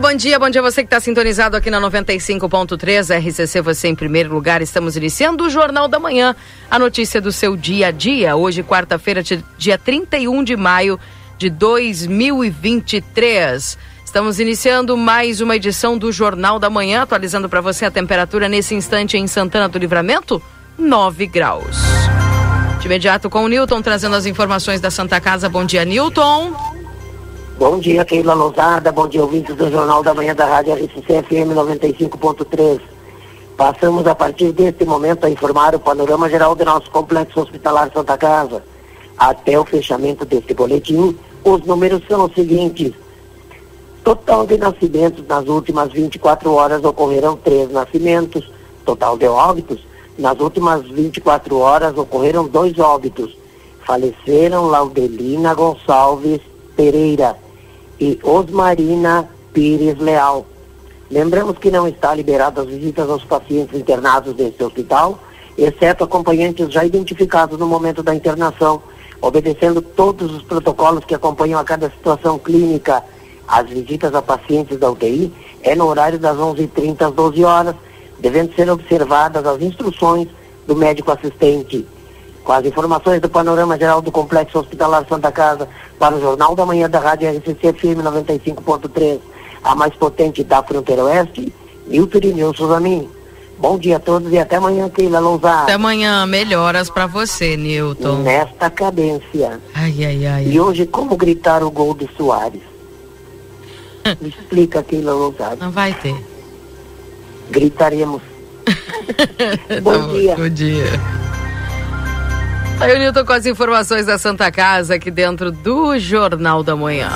Bom dia você que está sintonizado aqui na 95.3 RCC, você em primeiro lugar. Estamos iniciando o Jornal da Manhã, a notícia do seu dia a dia. Hoje, quarta-feira, dia 31 de maio de 2023. Estamos iniciando mais uma edição do Jornal da Manhã, atualizando para você a temperatura nesse instante em Santana do Livramento, 9 graus. De imediato com o Newton, trazendo as informações da Santa Casa. Bom dia, Newton. Bom dia, Keila Louzada. Bom dia, ouvintes do Jornal da Manhã da Rádio RCC FM 95.3. Passamos a partir deste momento a informar o panorama geral do nosso complexo hospitalar Santa Casa. Até o fechamento deste boletim, os números são os seguintes. Total de nascimentos nas últimas 24 horas ocorreram 3 nascimentos. Total de óbitos, nas últimas 24 horas ocorreram 2 óbitos. Faleceram Laudelina Gonçalves Pereira e Osmarina Pires Leal. Lembramos que não está liberada as visitas aos pacientes internados deste hospital, exceto acompanhantes já identificados no momento da internação, obedecendo todos os protocolos que acompanham a cada situação clínica. As visitas a pacientes da UTI é no horário das 11h30 às 12 horas, devendo ser observadas as instruções do médico assistente. Com as informações do panorama geral do Complexo Hospitalar Santa Casa para o Jornal da Manhã da Rádio RCC FM 95.3, a mais potente da Fronteira Oeste, Nilton e Nilson Zamin. Bom dia a todos e até amanhã, Keila Louzada. Até amanhã, melhoras para você, Nilton. Nesta cadência. Ai, ai, ai. E hoje, como gritar o gol de Soares? Me explica, Keila Louzada. Não vai ter. Gritaremos. Bom dia. Bom dia. Aí o Nilton com as informações da Santa Casa aqui dentro do Jornal da Manhã.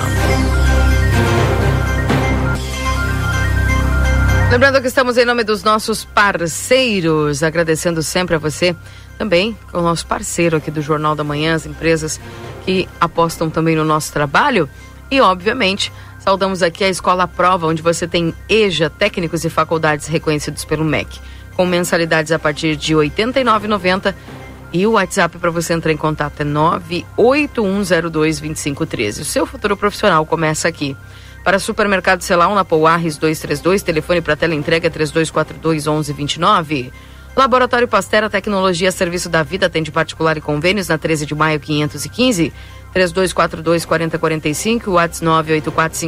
Lembrando que estamos em nome dos nossos parceiros, agradecendo sempre a você também, o nosso parceiro aqui do Jornal da Manhã, as empresas que apostam também no nosso trabalho e, obviamente, saudamos aqui a Escola à Prova, onde você tem EJA, técnicos e faculdades reconhecidos pelo MEC, com mensalidades a partir de R$ 89,90. E o WhatsApp para você entrar em contato é 981022513. O seu futuro profissional começa aqui. Para Supermercado Celão, na Pouarres 232, telefone para teleentrega 32421129. Laboratório Pastera Tecnologia Serviço da Vida, atende particular e convênios na 13 de maio 515, 32424045, WhatsApp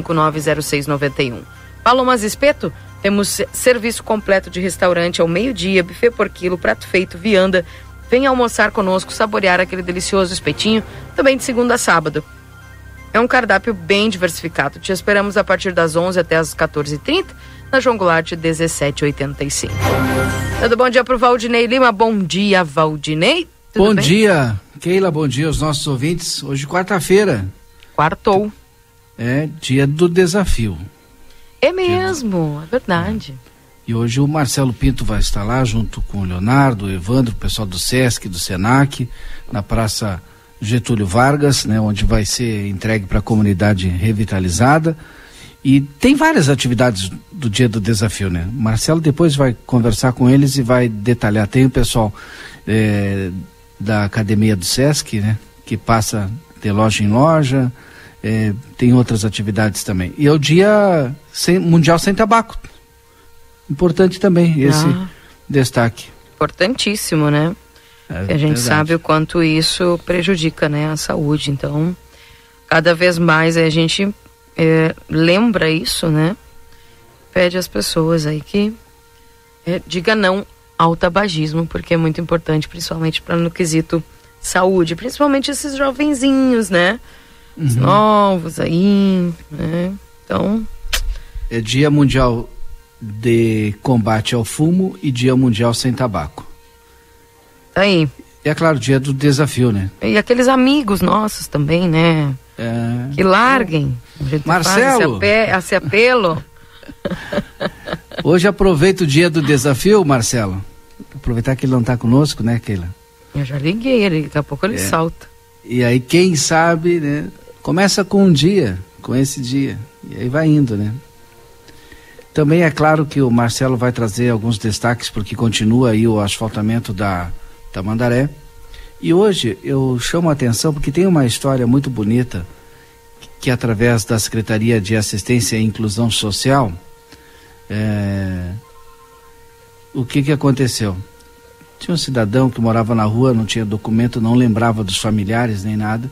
984590691. Palomas Espeto, temos serviço completo de restaurante ao meio-dia, buffet por quilo, prato feito, vianda. Venha almoçar conosco, saborear aquele delicioso espetinho, também de segunda a sábado. É um cardápio bem diversificado. Te esperamos a partir das 11 até as 14h30, na João Goulart 1785. Tudo bom dia para o Valdinei Lima. Bom dia, Valdinei. Tudo bem? Bom dia, Keila. Bom dia aos nossos ouvintes. Hoje, quarta-feira. Quartou. É dia do desafio. É mesmo, é verdade. E hoje o Marcelo Pinto vai estar lá junto com o Leonardo, o Evandro, o pessoal do SESC, do SENAC, na Praça Getúlio Vargas, né, onde vai ser entregue para a comunidade revitalizada. E tem várias atividades do Dia do Desafio, né? O Marcelo depois vai conversar com eles e vai detalhar. Tem o pessoal da Academia do SESC, né, que passa de loja em loja. Tem outras atividades também. E é o Dia Mundial Sem Tabaco. Importante também esse destaque. Importantíssimo, né? É, a gente sabe o quanto isso prejudica, né, a saúde. Então, cada vez mais a gente lembra isso, né? Pede às pessoas aí que diga não ao tabagismo, porque é muito importante, principalmente para no quesito saúde. Principalmente esses jovenzinhos, né? Uhum. Os novos aí, né? Então... É Dia Mundial de combate ao fumo e Dia Mundial Sem Tabaco. Aí. É claro, dia do desafio, né? E aqueles amigos nossos também, né? É... Que larguem. Marcelo! A esse apelo. Hoje aproveita o dia do desafio, Marcelo. Aproveitar que ele não está conosco, né, Keila? Eu já liguei ele, daqui a pouco ele salta. E aí, quem sabe, né? Começa com um dia, com esse dia. E aí vai indo, né? Também é claro que o Marcelo vai trazer alguns destaques, porque continua aí o asfaltamento da Tamandaré. E hoje eu chamo a atenção porque tem uma história muito bonita que através da Secretaria de Assistência e Inclusão Social, o que aconteceu? Tinha um cidadão que morava na rua, não tinha documento, não lembrava dos familiares nem nada,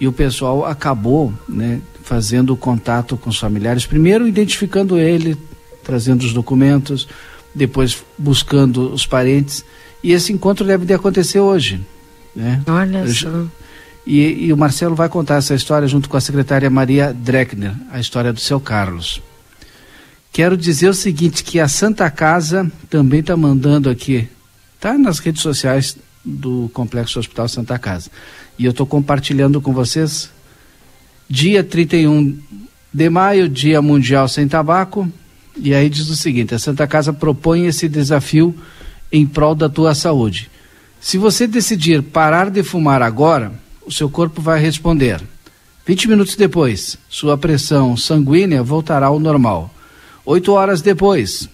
e o pessoal acabou, né, fazendo contato com os familiares, primeiro identificando ele, trazendo os documentos, depois buscando os parentes, e esse encontro deve de acontecer hoje, né? Olha só. E o Marcelo vai contar essa história junto com a secretária Maria Dreckner, a história do seu Carlos. Quero dizer o seguinte, que a Santa Casa também está mandando aqui, tá nas redes sociais do Complexo Hospital Santa Casa, e eu estou compartilhando com vocês. Dia 31 de maio, Dia Mundial Sem Tabaco, e aí diz o seguinte: a Santa Casa propõe esse desafio em prol da tua saúde. Se você decidir parar de fumar agora, o seu corpo vai responder. 20 minutos depois, sua pressão sanguínea voltará ao normal. 8 horas depois,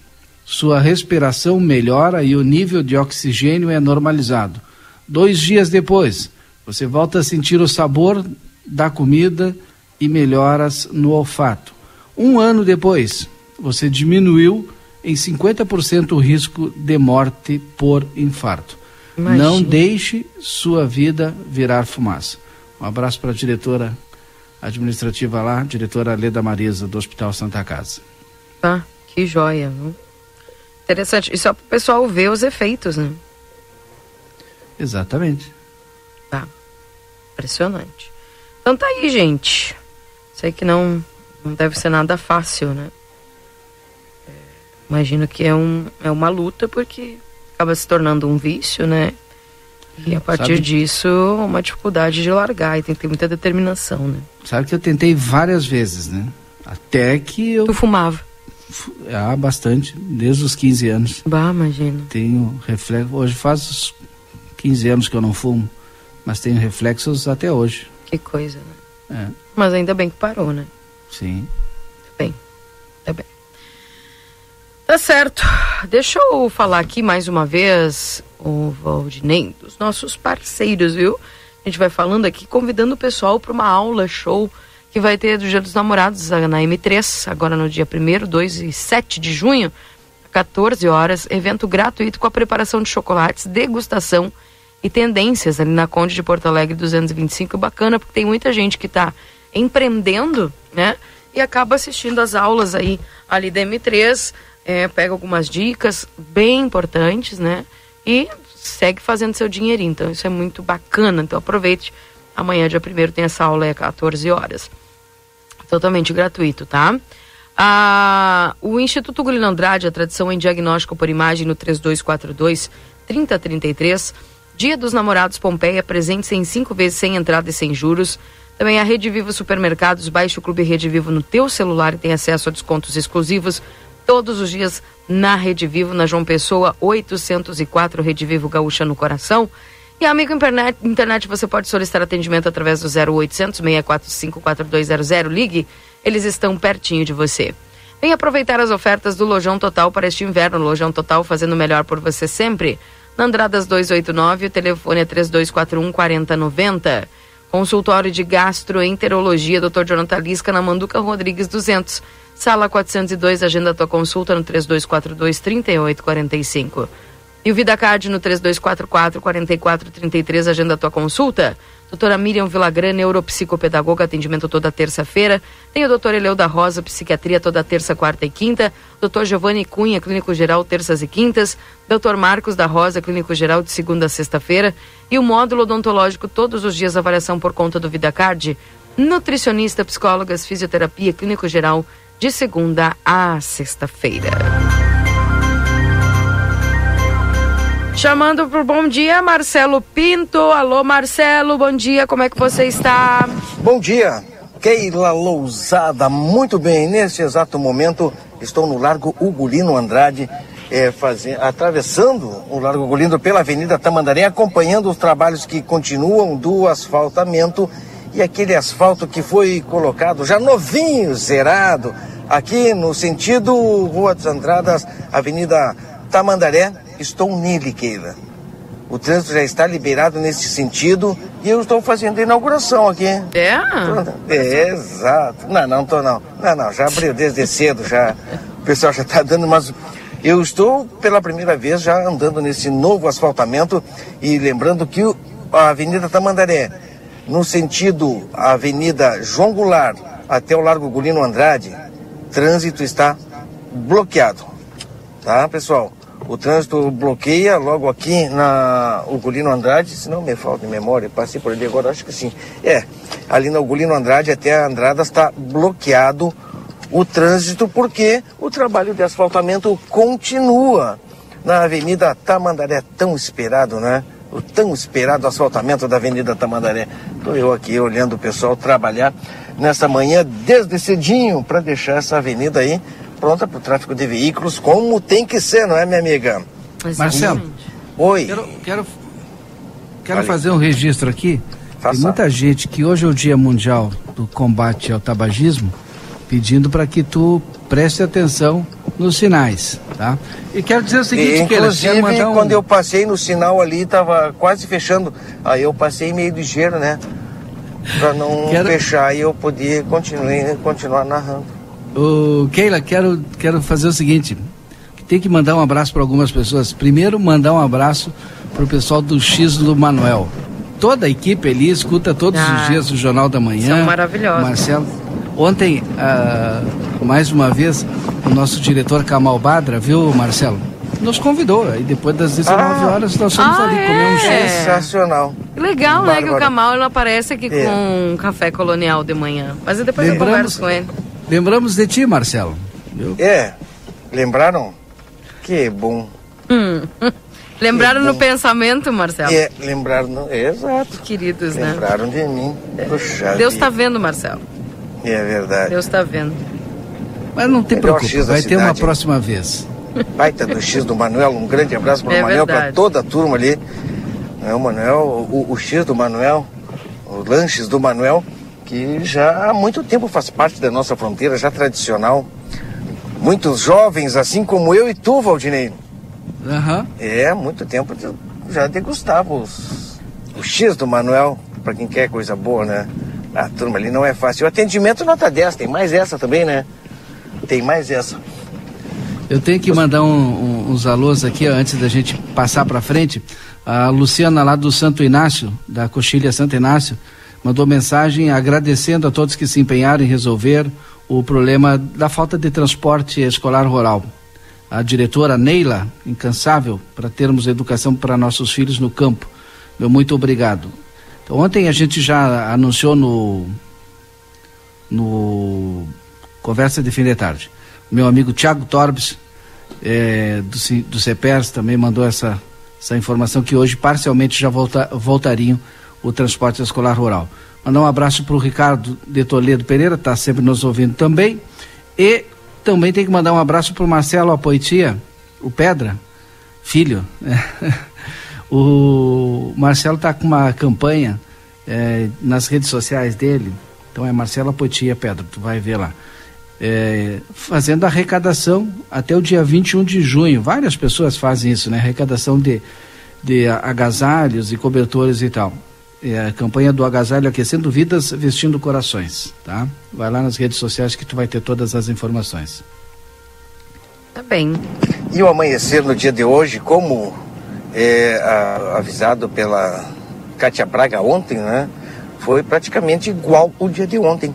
sua respiração melhora e o nível de oxigênio é normalizado. 2 dias depois, você volta a sentir o sabor da comida e melhoras no olfato. 1 ano depois, você diminuiu em 50% o risco de morte por infarto. Imagina. Não deixe sua vida virar fumaça. Um abraço para a diretora administrativa lá, diretora Leda Marisa, do Hospital Santa Casa. Ah, que joia, viu? Interessante. E só para o pessoal ver os efeitos, né? Exatamente. Tá. Impressionante. Então tá aí, gente. Sei que não deve ser nada fácil, né? Imagino que é uma luta, porque acaba se tornando um vício, né? E a partir disso, uma dificuldade de largar, e tem que ter muita determinação, né? Sabe que eu tentei várias vezes, né? Até que eu... Tu fumava? Ah, bastante, desde os 15 anos. Bah, imagina. Tenho reflexo, hoje faz os 15 anos que eu não fumo, mas tenho reflexos até hoje. Que coisa, né? É. Mas ainda bem que parou, né? Sim. Tá bem. Tá certo. Deixa eu falar aqui mais uma vez, o Valdinei, dos nossos parceiros, viu? A gente vai falando aqui, convidando o pessoal para uma aula show que vai ter do Dia dos Namorados na M3, agora no dia 1º, 2 e 7 de junho, 14 horas, evento gratuito com a preparação de chocolates, degustação e tendências ali na Conde de Porto Alegre 225, bacana, porque tem muita gente que está empreendendo, né? E acaba assistindo as aulas aí, ali da M3, pega algumas dicas bem importantes, né? E segue fazendo seu dinheirinho, então isso é muito bacana, então aproveite. Amanhã, dia 1º, tem essa aula aí, 14 horas. Totalmente gratuito, tá? O Instituto Gulino Andrade, a tradição em diagnóstico por imagem no 3242-3033, Dia dos Namorados Pompeia, presente em 5 vezes sem entrada e sem juros. Também a Rede Vivo Supermercados, baixe o Clube Rede Vivo no teu celular e tem acesso a descontos exclusivos todos os dias na Rede Vivo, na João Pessoa, 804, Rede Vivo Gaúcha no coração. E amigo internet, você pode solicitar atendimento através do 0800-645-4200, ligue, eles estão pertinho de você. Vem aproveitar as ofertas do Lojão Total para este inverno, Lojão Total fazendo melhor por você sempre. Na Andradas 289, o telefone é 3241-4090. Consultório de Gastroenterologia, Dr. Jonathan Lisca, na Manduca Rodrigues 200. Sala 402, agenda tua consulta no 3242-3845. E o VidaCard no 3244-4433, agenda tua consulta. Doutora Miriam Villagrã, neuropsicopedagoga, atendimento toda terça-feira. Tem o doutor Eleu da Rosa, psiquiatria, toda terça, quarta e quinta. Doutor Giovanni Cunha, clínico geral, terças e quintas. Doutor Marcos da Rosa, clínico geral, de segunda a sexta-feira. E o módulo odontológico, todos os dias, avaliação por conta do VidaCard. Nutricionista, psicólogas, fisioterapia, clínico geral, de segunda a sexta-feira. Chamando pro bom dia, Marcelo Pinto. Alô, Marcelo, bom dia, como é que você está? Bom dia, Keila Louzada, muito bem. Nesse exato momento, estou no Largo Ugolino Andrade, atravessando o Largo Ugolino pela Avenida Tamandaré, acompanhando os trabalhos que continuam do asfaltamento, e aquele asfalto que foi colocado já novinho, zerado, aqui no sentido Rua das Andradas, Avenida Tamandaré. Estou nele, Keila. O trânsito já está liberado nesse sentido e eu estou fazendo a inauguração aqui. É? Exato. Não estou não. Não, já abriu desde cedo, já. O pessoal já está dando, mas eu estou pela primeira vez já andando nesse novo asfaltamento, e lembrando que a Avenida Tamandaré, no sentido a Avenida João Goulart até o Largo Ugolino Andrade, trânsito está bloqueado, tá, pessoal? O trânsito bloqueia logo aqui na Ugolino Andrade, se não me falta de memória, passei por ali agora, acho que sim. Ali na Ugolino Andrade até a Andrada está bloqueado o trânsito, porque o trabalho de asfaltamento continua na Avenida Tamandaré, tão esperado, né? O tão esperado asfaltamento da Avenida Tamandaré. Estou eu aqui olhando o pessoal trabalhar nessa manhã desde cedinho para deixar essa avenida aí pronta para o tráfego de veículos, como tem que ser, não é, minha amiga? Marcelo, oi. Quero fazer um registro aqui. Tem muita gente que hoje é o Dia Mundial do Combate ao Tabagismo, pedindo para que tu preste atenção nos sinais, tá? E quero dizer o seguinte, inclusive, quando eu passei no sinal ali, estava quase fechando, aí eu passei meio ligeiro, né? Para não fechar e eu poder continuar narrando. Keila, quero fazer o seguinte, tem que mandar um abraço para algumas pessoas. Primeiro, mandar um abraço para o pessoal do X do Manuel. Toda a equipe ali escuta todos os dias o Jornal da Manhã. São maravilhosos. Marcelo, ontem, mais uma vez, o nosso diretor Kamal Badra, viu, Marcelo? Nos convidou, e depois das 19 horas nós fomos ali comer um X. Sensacional. Legal, né, que o Kamal ele aparece aqui com um café colonial de manhã. Mas depois eu converso com ele. Lembramos de ti, Marcelo. Viu? Lembraram? Que bom. Lembraram no pensamento, Marcelo? Lembraram, exato. Queridos, lembraram, né? Lembraram de mim. Puxa, Deus está vendo, Marcelo. É verdade. Deus está vendo. Mas não te preocupa, vai ter uma próxima vez. Baita do X do Manuel, um grande abraço para o Manuel, para toda a turma ali. O Manuel, o X do Manuel, o Lanches do Manuel, que já há muito tempo faz parte da nossa fronteira, já tradicional. Muitos jovens, assim como eu e tu, Valdinei. Há muito tempo já degustava o X do Manuel, para quem quer coisa boa, né? A turma ali não é fácil. O atendimento nota 10, tem mais essa também, né? Tem mais essa. Eu tenho que mandar uns alôs aqui, antes da gente passar para frente. A Luciana lá do Santo Inácio, da Coxilha Santo Inácio, mandou mensagem agradecendo a todos que se empenharam em resolver o problema da falta de transporte escolar rural. A diretora Neila, incansável, para termos educação para nossos filhos no campo. Meu muito obrigado. Então, ontem a gente já anunciou no Conversa de Fim de Tarde. Meu amigo Thiago Torbes, do CEPERS, também mandou essa informação, que hoje parcialmente já voltariam o transporte escolar rural. Mandar um abraço para o Ricardo de Toledo Pereira, está sempre nos ouvindo também. E também tem que mandar um abraço para o Marcelo Apoitia, o Pedra, filho. O Marcelo está com uma campanha nas redes sociais dele, então é Marcelo Apoitia, Pedra, tu vai ver lá. Fazendo arrecadação até o dia 21 de junho. Várias pessoas fazem isso, né? Arrecadação de agasalhos e cobertores e tal. A campanha do agasalho Aquecendo Vidas, Vestindo Corações, tá? Vai lá nas redes sociais que tu vai ter todas as informações. Tá bem. E o amanhecer no dia de hoje, como avisado pela Cátia Braga ontem, né? Foi praticamente igual o dia de ontem.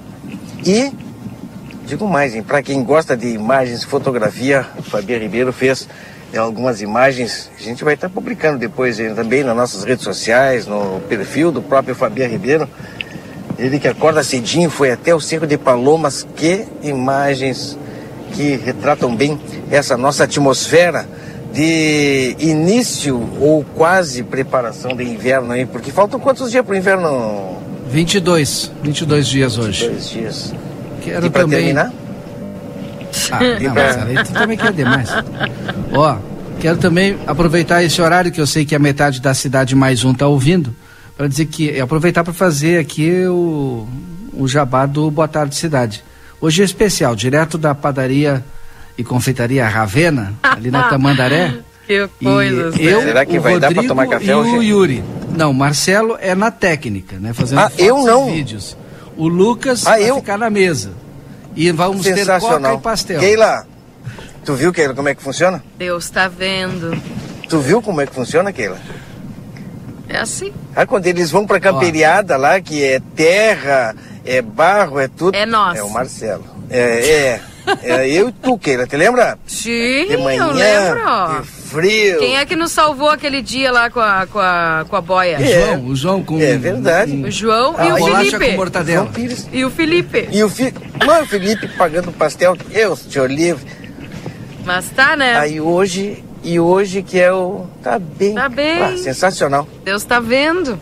E digo mais, para quem gosta de imagens, fotografia, o Fabiano Ribeiro fez algumas imagens, a gente vai estar publicando depois também nas nossas redes sociais, no perfil do próprio Fabiano Ribeiro, Ele que acorda cedinho foi até o cerco de palomas. Que imagens que retratam bem essa nossa atmosfera de início ou quase preparação de inverno aí, porque faltam quantos dias para o inverno? 22 dias hoje. 22 dias. Quero e para também... terminar? Ah, não, mas aí tu também quer demais. Ó, quero também aproveitar esse horário que eu sei que a metade da cidade mais um está ouvindo, para dizer que aproveitar para fazer aqui o jabá do Boa Tarde Cidade. Hoje é especial, direto da padaria e confeitaria Ravena, ali na Tamandaré. Que coisa! Será que vai Rodrigo dar para tomar café e hoje? O Yuri. Não, o Marcelo é na técnica, né? Fazendo fotos e vídeos. O Lucas vai ficar na mesa. E vamos ter coca e pastel. Keila, tu viu, Keila, como é que funciona? Deus tá vendo. Tu viu como é que funciona, Keila? É assim. Ah, quando eles vão pra camperiada lá, que é terra, é barro, é tudo. É nosso. É o Marcelo. É eu e tu, Keila, te lembra? Sim, de manhã, eu lembro. De frio. Quem é que nos salvou aquele dia lá com a boia? O João com... É verdade. O João e o Felipe. Com mortadela. E o Felipe. Não, o Felipe pagando pastel. Eu te olhei. Mas tá, né? Aí hoje... E hoje que é o... Tá bem. Ah, sensacional. Deus tá vendo.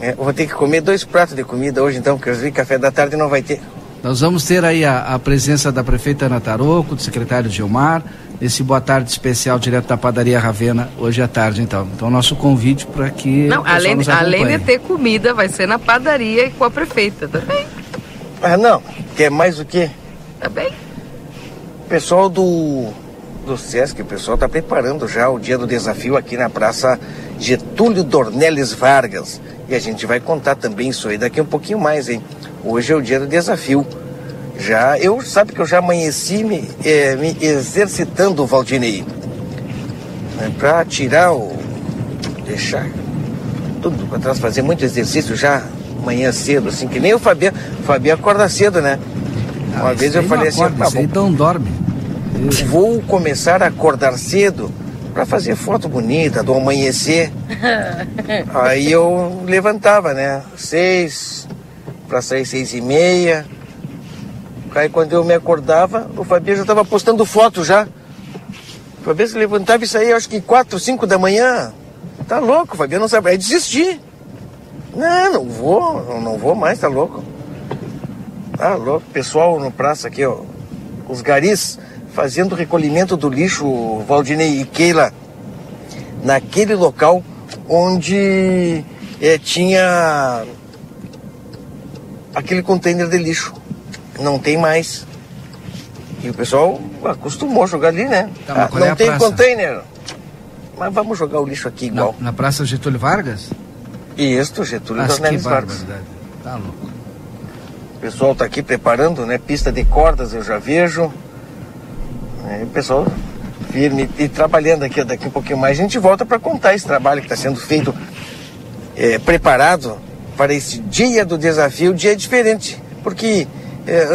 É, vou ter que comer 2 pratos de comida hoje então, porque eu vi café da tarde não vai ter. Nós vamos ter aí a presença da prefeita Ana Taroco, do secretário Gilmar, nesse Boa Tarde especial direto da padaria Ravena, hoje à tarde então. Então nosso convite para que... Não, além de ter comida, vai ser na padaria e com a prefeita, tá bem? Ah, não. Quer mais o quê? Tá bem. Pessoal do SESC, o pessoal está preparando já o dia do desafio aqui na Praça Getúlio Dornelles Vargas. E a gente vai contar também isso aí daqui um pouquinho mais, hein? Hoje é o dia do desafio. Já, eu já amanheci me exercitando, Valdinei. Para tirar deixar tudo para trás, fazer muito exercício já amanhã cedo, assim, que nem o Fabiano. O Fabiano acorda cedo, né? Uma vez eu falei assim, então dorme. Vou começar a acordar cedo para fazer foto bonita do amanhecer. Aí eu levantava, né? 6 para sair 6:30. Aí quando eu me acordava, o Fabiano já estava postando foto já. O Fabiano se levantava e saía, acho que 4, 5 da manhã. Tá louco, o Fabiano não sabe. Aí desisti. Não vou mais, tá louco. Tá louco. Pessoal no praça aqui, ó. Os garis. Fazendo o recolhimento do lixo, Valdinei e Keila, naquele local onde tinha aquele container de lixo. Não tem mais. E o pessoal acostumou a jogar ali, né? Então, não tem praça? Container. Mas vamos jogar o lixo aqui igual. Na Praça Getúlio Vargas? Isso, Getúlio Dornelles Vargas. Tá louco. O pessoal tá aqui preparando, né? Pista de cordas, eu já vejo. O pessoal firme e trabalhando aqui, daqui um pouquinho mais a gente volta para contar esse trabalho que está sendo feito, preparado para esse dia do desafio, dia diferente, porque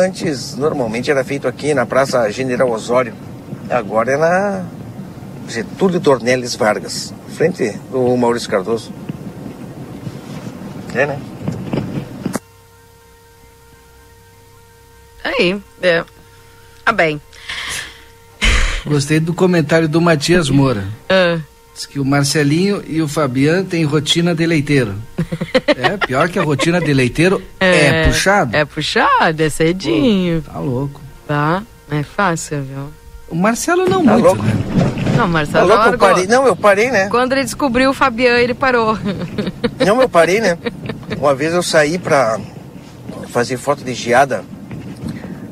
antes normalmente era feito aqui na Praça General Osório, agora é na Getúlio Dornelles Vargas, frente do Maurício Cardoso. É, né? Aí, bem. Gostei do comentário do Matias Moura. Diz que o Marcelinho e o Fabiano têm rotina de leiteiro. Pior que a rotina de leiteiro é puxado. É puxado, é cedinho. Pô, tá louco. Tá, é fácil, viu? O Marcelo não tá muito, louco. Né? Não, o Marcelo tá louco, eu parei. Não, eu parei, né? Quando ele descobriu o Fabiano, ele parou. Não, eu parei, né? Uma vez eu saí pra fazer foto de geada.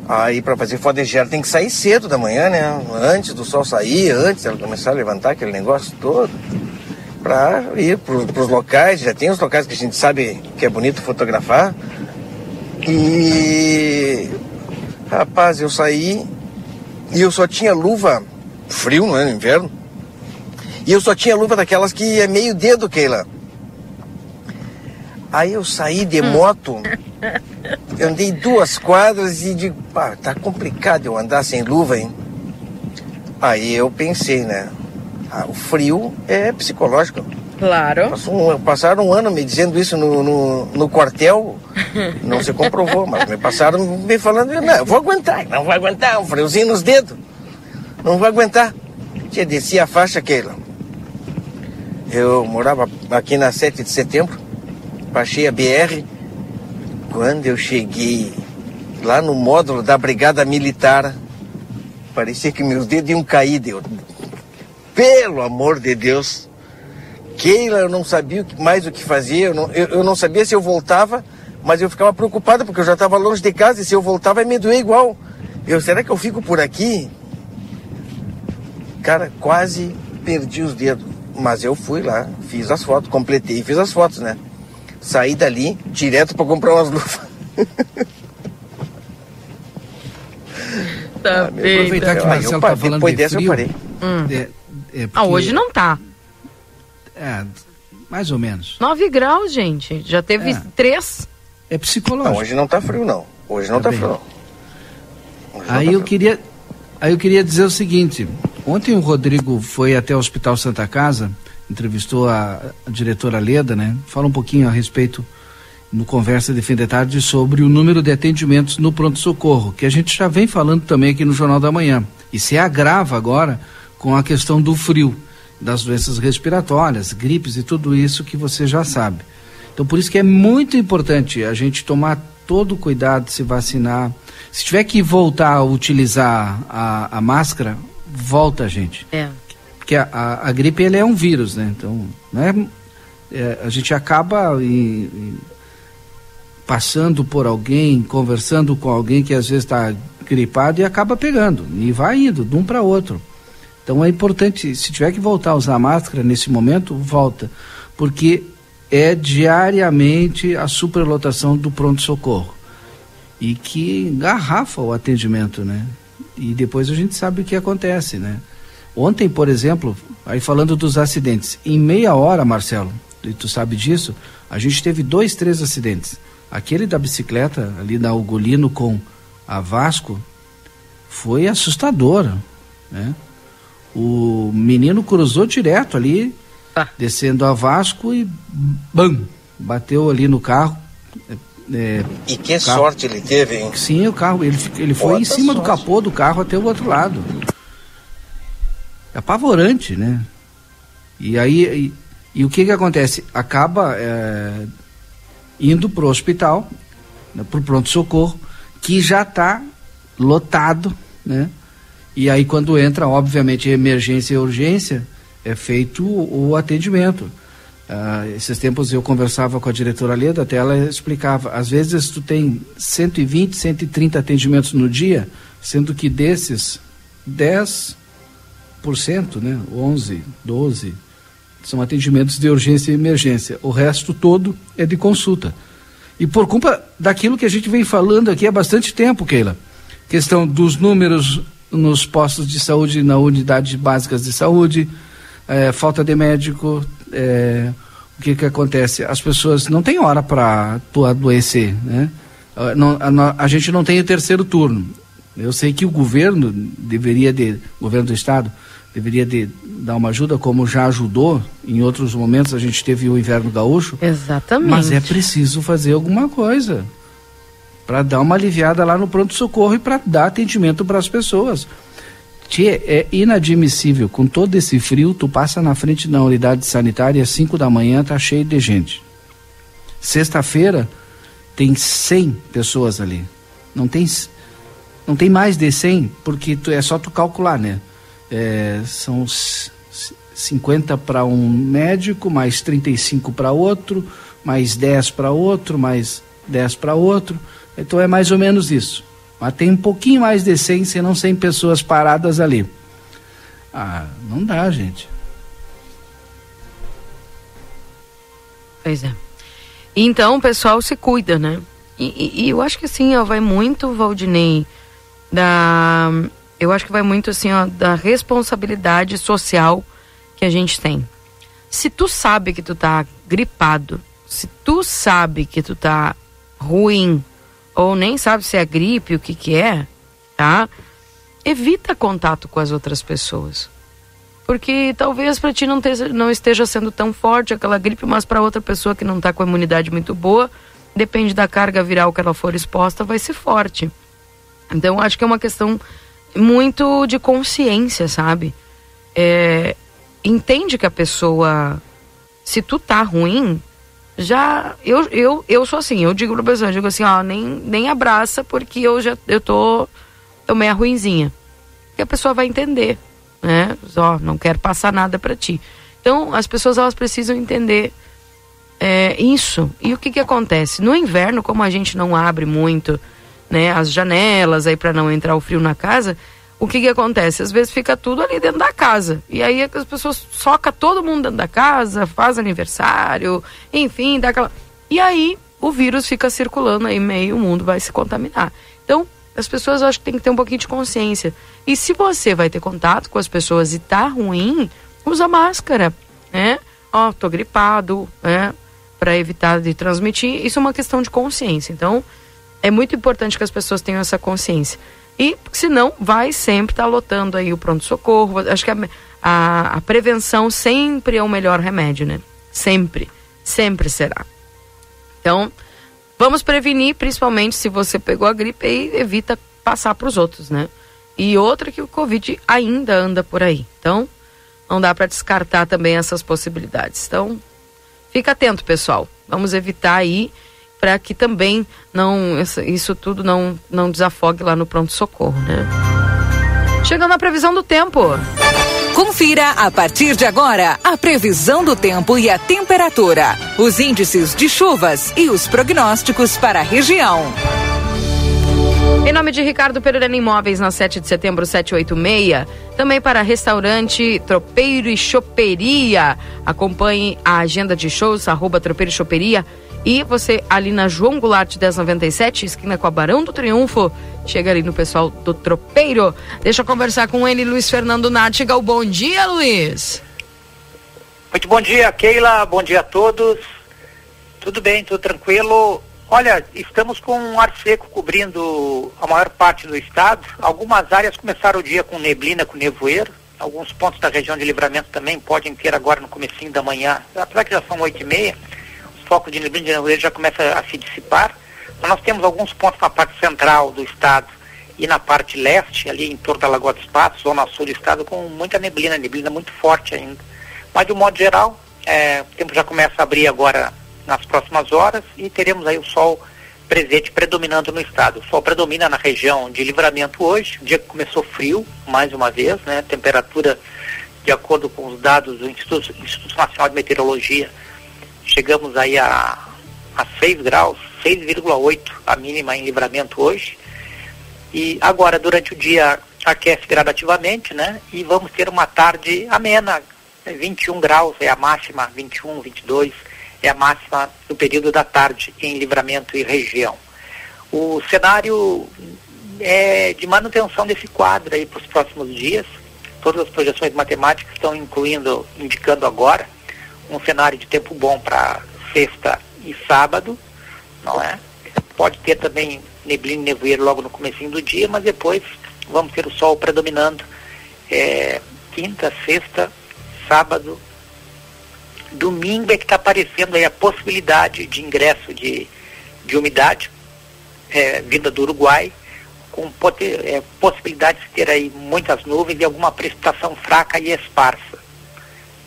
Aí para fazer foto de geada tem que sair cedo da manhã, né? Antes do sol sair, antes ela começar a levantar aquele negócio todo, para ir pros locais. Já tem os locais que a gente sabe que é bonito fotografar. E rapaz, eu saí e eu só tinha luva, frio, não é? No inverno. E eu só tinha luva daquelas que é meio dedo, Keila. Aí eu saí de moto, eu andei 2 quadras e digo, pá, tá complicado eu andar sem luva, hein? Aí eu pensei, né? O frio é psicológico. Claro. Passaram um ano me dizendo isso no quartel, não se comprovou, mas me passaram me falando, não, eu vou aguentar, não vai aguentar, um friozinho nos dedos, não vai aguentar. Tinha desci a faixa, Keila. Eu morava aqui na 7 de setembro, baixei a BR, quando eu cheguei lá no módulo da Brigada Militar, parecia que meus dedos iam cair, pelo amor de Deus, Keila, eu não sabia mais o que fazia, eu não sabia se eu voltava, mas eu ficava preocupada porque eu já estava longe de casa e se eu voltava eu me doía igual. Será que eu fico por aqui? Cara, quase perdi os dedos, mas eu fui lá, fiz as fotos, completei e fiz as fotos, né? Saí dali direto para comprar umas luvas. Tá bem, aproveitar que o Marcelo tá falando depois dessa eu parei. Porque... hoje não tá. Mais ou menos. 9 graus, gente. Já teve 3. É psicológico. Não, hoje não tá frio, não. Hoje não tá, frio, não. Hoje aí não tá frio. Aí eu queria dizer o seguinte. Ontem o Rodrigo foi até o Hospital Santa Casa, entrevistou a diretora Leda, né? Fala um pouquinho a respeito, no Conversa de Fim de Tarde, sobre o número de atendimentos no pronto-socorro, que a gente já vem falando também aqui no Jornal da Manhã. E se agrava agora com a questão do frio, das doenças respiratórias, gripes e tudo isso que você já sabe. Então, por isso que é muito importante a gente tomar todo o cuidado, se vacinar. Se tiver que voltar a utilizar a máscara, volta, gente. Porque a gripe, ele é um vírus, né? Então, né? A gente acaba passando por alguém, conversando com alguém que às vezes está gripado e acaba pegando. E vai indo, de um para outro. Então é importante, se tiver que voltar a usar máscara nesse momento, volta. Porque é diariamente a superlotação do pronto-socorro. E que engarrafa o atendimento, né? E depois a gente sabe o que acontece, né? Ontem, por exemplo, aí falando dos acidentes, em meia hora, Marcelo, e tu sabe disso, a gente teve 2, 3 acidentes. Aquele da bicicleta, ali da Ugolino com a Vasco, foi assustador, né? O menino cruzou direto ali, descendo a Vasco e bam, bateu ali no carro. E que carro, sorte ele teve, hein? Sim, o carro, ele foi em cima do capô do carro até o outro lado. Apavorante, né? E aí, e o que acontece? Acaba indo pro hospital, né, pro pronto-socorro, que já tá lotado, né? E aí quando entra, obviamente, emergência e urgência, é feito o atendimento. Esses tempos eu conversava com a diretora Leda, até ela explicava, às vezes tu tem 120, 130 atendimentos no dia, sendo que desses 10%, né, 11, 12, são atendimentos de urgência e emergência. O resto todo é de consulta. E por culpa daquilo que a gente vem falando aqui há bastante tempo, Keila, questão dos números nos postos de saúde, na unidade básicas de saúde, falta de médico, o que acontece? As pessoas não têm hora para adoecer, né? A gente não tem o terceiro turno. Eu sei que o governo do estado deveria dar uma ajuda, como já ajudou em outros momentos. A gente teve o inverno gaúcho. Exatamente. Mas é preciso fazer alguma coisa para dar uma aliviada lá no pronto-socorro e para dar atendimento para as pessoas. Tchê, é inadmissível, com todo esse frio, tu passa na frente da unidade sanitária às 5 da manhã, tá cheio de gente. Sexta-feira, tem 100 pessoas ali. Não tem mais de 100, porque é só tu calcular, né? São 50 para um médico, mais 35 para outro, mais 10 para outro, mais 10 para outro, então é mais ou menos isso. Mas tem um pouquinho mais de 100, se não 100 pessoas paradas ali. Não dá, gente. Pois é. Então o pessoal se cuida, né? E eu acho que assim, vai muito, Valdinei, eu acho que vai muito assim, da responsabilidade social que a gente tem. Se tu sabe que tu tá gripado, se tu sabe que tu tá ruim, ou nem sabe se é gripe, o que é, tá? Evita contato com as outras pessoas. Porque talvez para ti não esteja sendo tão forte aquela gripe, mas para outra pessoa que não está com a imunidade muito boa, depende da carga viral que ela for exposta, vai ser forte. Então acho que é uma questão muito de consciência, sabe? Entende que a pessoa, se tu tá ruim, já... Eu sou assim, eu digo pra pessoa, eu digo assim, ó, nem abraça porque eu tô meio ruinzinha. E a pessoa vai entender, né? Ó, não quero passar nada pra ti. Então as pessoas, elas precisam entender isso. E o que acontece? No inverno, como a gente não abre muito, né, as janelas aí para não entrar o frio na casa, o que acontece? Às vezes fica tudo ali dentro da casa, e aí as pessoas socam todo mundo dentro da casa, faz aniversário, enfim, dá aquela... E aí o vírus fica circulando aí, meio mundo vai se contaminar. Então as pessoas, eu acho que tem que ter um pouquinho de consciência. E se você vai ter contato com as pessoas e tá ruim, usa máscara, né? Ó, tô gripado, né? Para evitar de transmitir. Isso é uma questão de consciência, então é muito importante que as pessoas tenham essa consciência. E, senão, vai sempre estar lotando aí o pronto-socorro. Acho que a prevenção sempre é o melhor remédio, né? Sempre. Sempre será. Então, vamos prevenir, principalmente se você pegou a gripe, e evita passar para os outros, né? E outra, que o Covid ainda anda por aí. Então, não dá para descartar também essas possibilidades. Então, fica atento, pessoal. Vamos evitar aí, para que também não, isso tudo não desafogue lá no pronto-socorro, né? Chegando à previsão do tempo. Confira a partir de agora a previsão do tempo e a temperatura, os índices de chuvas e os prognósticos para a região. Em nome de Ricardo Perurene Imóveis, na 7 de setembro, 786. Também para restaurante Tropeiro e Choperia. Acompanhe a agenda de shows, @Tropeiro e Choperia. E você ali na João Goulart, 1097, esquina com a Barão do Triunfo. Chega ali no pessoal do Tropeiro. Deixa eu conversar com ele, Luiz Fernando Nártiga. Bom dia, Luiz. Muito bom dia, Keila. Bom dia a todos. Tudo bem, tudo tranquilo. Olha, estamos com um ar seco cobrindo a maior parte do estado. Algumas áreas começaram o dia com neblina, com nevoeiro. Alguns pontos da região de Livramento também podem ter agora no comecinho da manhã. Apesar que já são 8h30, os focos de neblina e nevoeiro já começam a se dissipar. Mas nós temos alguns pontos na parte central do estado e na parte leste, ali em torno da Lagoa dos Patos, zona sul do estado, com muita neblina, neblina muito forte ainda. Mas, de um modo geral, o tempo já começa a abrir agora nas próximas horas, e teremos aí o sol presente, predominando no estado. O sol predomina na região de Livramento hoje, dia que começou frio, mais uma vez, né? Temperatura, de acordo com os dados do Instituto Nacional de Meteorologia, chegamos aí a 6 graus, 6,8 a mínima em Livramento hoje, e agora durante o dia aquece gradativamente, né? E vamos ter uma tarde amena, 21 graus é a máxima, 21, 22 é a máxima no período da tarde em Livramento e região. O cenário é de manutenção desse quadro aí para os próximos dias. Todas as projeções matemáticas estão indicando agora um cenário de tempo bom para sexta e sábado, não é? Pode ter também neblina e nevoeiro logo no comecinho do dia, mas depois vamos ter o sol predominando quinta, sexta, sábado. Domingo é que está aparecendo aí a possibilidade de ingresso de umidade vinda do Uruguai, com possibilidade de ter aí muitas nuvens e alguma precipitação fraca e esparsa.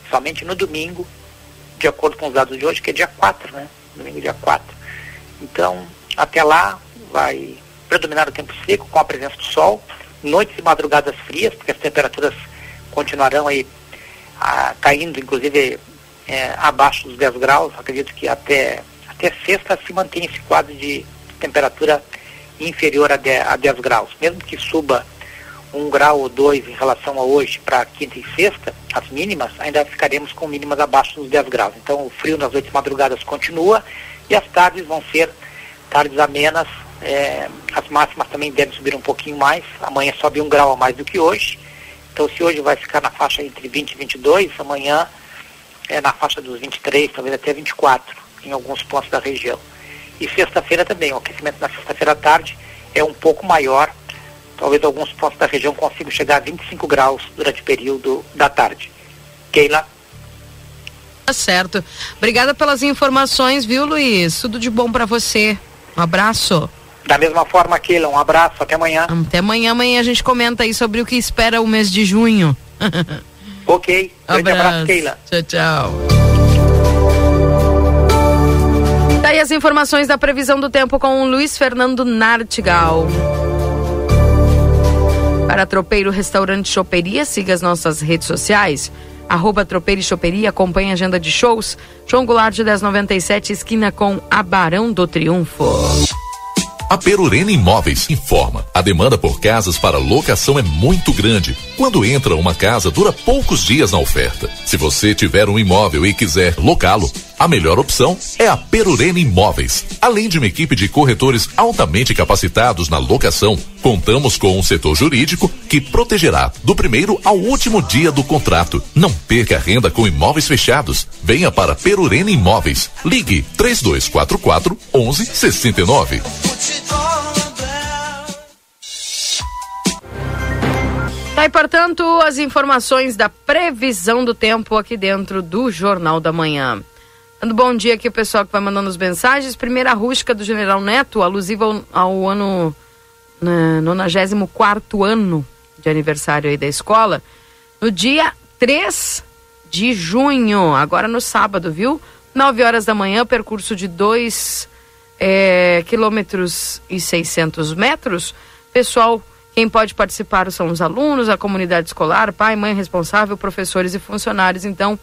Somente no domingo, de acordo com os dados de hoje, que é dia 4, né? Domingo, dia 4. Então, até lá vai predominar o tempo seco, com a presença do sol, noites e madrugadas frias, porque as temperaturas continuarão aí caindo, inclusive... abaixo dos 10 graus, acredito que até sexta se mantém esse quadro de temperatura inferior a 10 graus. Mesmo que suba 1 grau ou 2 em relação a hoje para quinta e sexta, as mínimas, ainda ficaremos com mínimas abaixo dos 10 graus. Então o frio nas noites madrugadas continua e as tardes vão ser tardes amenas, as máximas também devem subir um pouquinho mais, amanhã sobe 1 grau a mais do que hoje. Então se hoje vai ficar na faixa entre 20 e 22, amanhã na faixa dos 23, talvez até 24, em alguns pontos da região. E sexta-feira também, o aquecimento na sexta-feira à tarde é um pouco maior talvez alguns pontos da região consigam chegar a 25 graus durante o período da tarde. Keila? Tá certo. Obrigada pelas informações, viu, Luiz? Tudo de bom para você. Um abraço. Da mesma forma, Keila, um abraço, até amanhã. Até amanhã, amanhã a gente comenta aí sobre o que espera o mês de junho. Ok, um grande abraço, Keila. Tchau, tchau. Daí as informações da previsão do tempo com o Luiz Fernando Nartigal. Para Tropeiro Restaurante Choperia, siga as nossas redes sociais. @Tropeiro e Choperia, acompanhe a agenda de shows. João Goulart de 1097, esquina com a Barão do Triunfo. A Perurene Imóveis informa. A demanda por casas para locação é muito grande. Quando entra uma casa, dura poucos dias na oferta. Se você tiver um imóvel e quiser locá-lo, a melhor opção é a Perurene Imóveis. Além de uma equipe de corretores altamente capacitados na locação, contamos com um setor jurídico que protegerá do primeiro ao último dia do contrato. Não perca a renda com imóveis fechados. Venha para Perurene Imóveis. Ligue 3244-1169. Tá aí, portanto, as informações da previsão do tempo aqui dentro do Jornal da Manhã. Dando bom dia aqui, pessoal que vai mandando as mensagens. Primeira rústica do General Neto, alusiva ao ano, 94º ano de aniversário aí da escola, no dia 3 de junho, agora no sábado, viu? 9 horas da manhã, percurso de 2,6 km. Pessoal, quem pode participar são os alunos, a comunidade escolar, pai, mãe responsável, professores e funcionários. Então,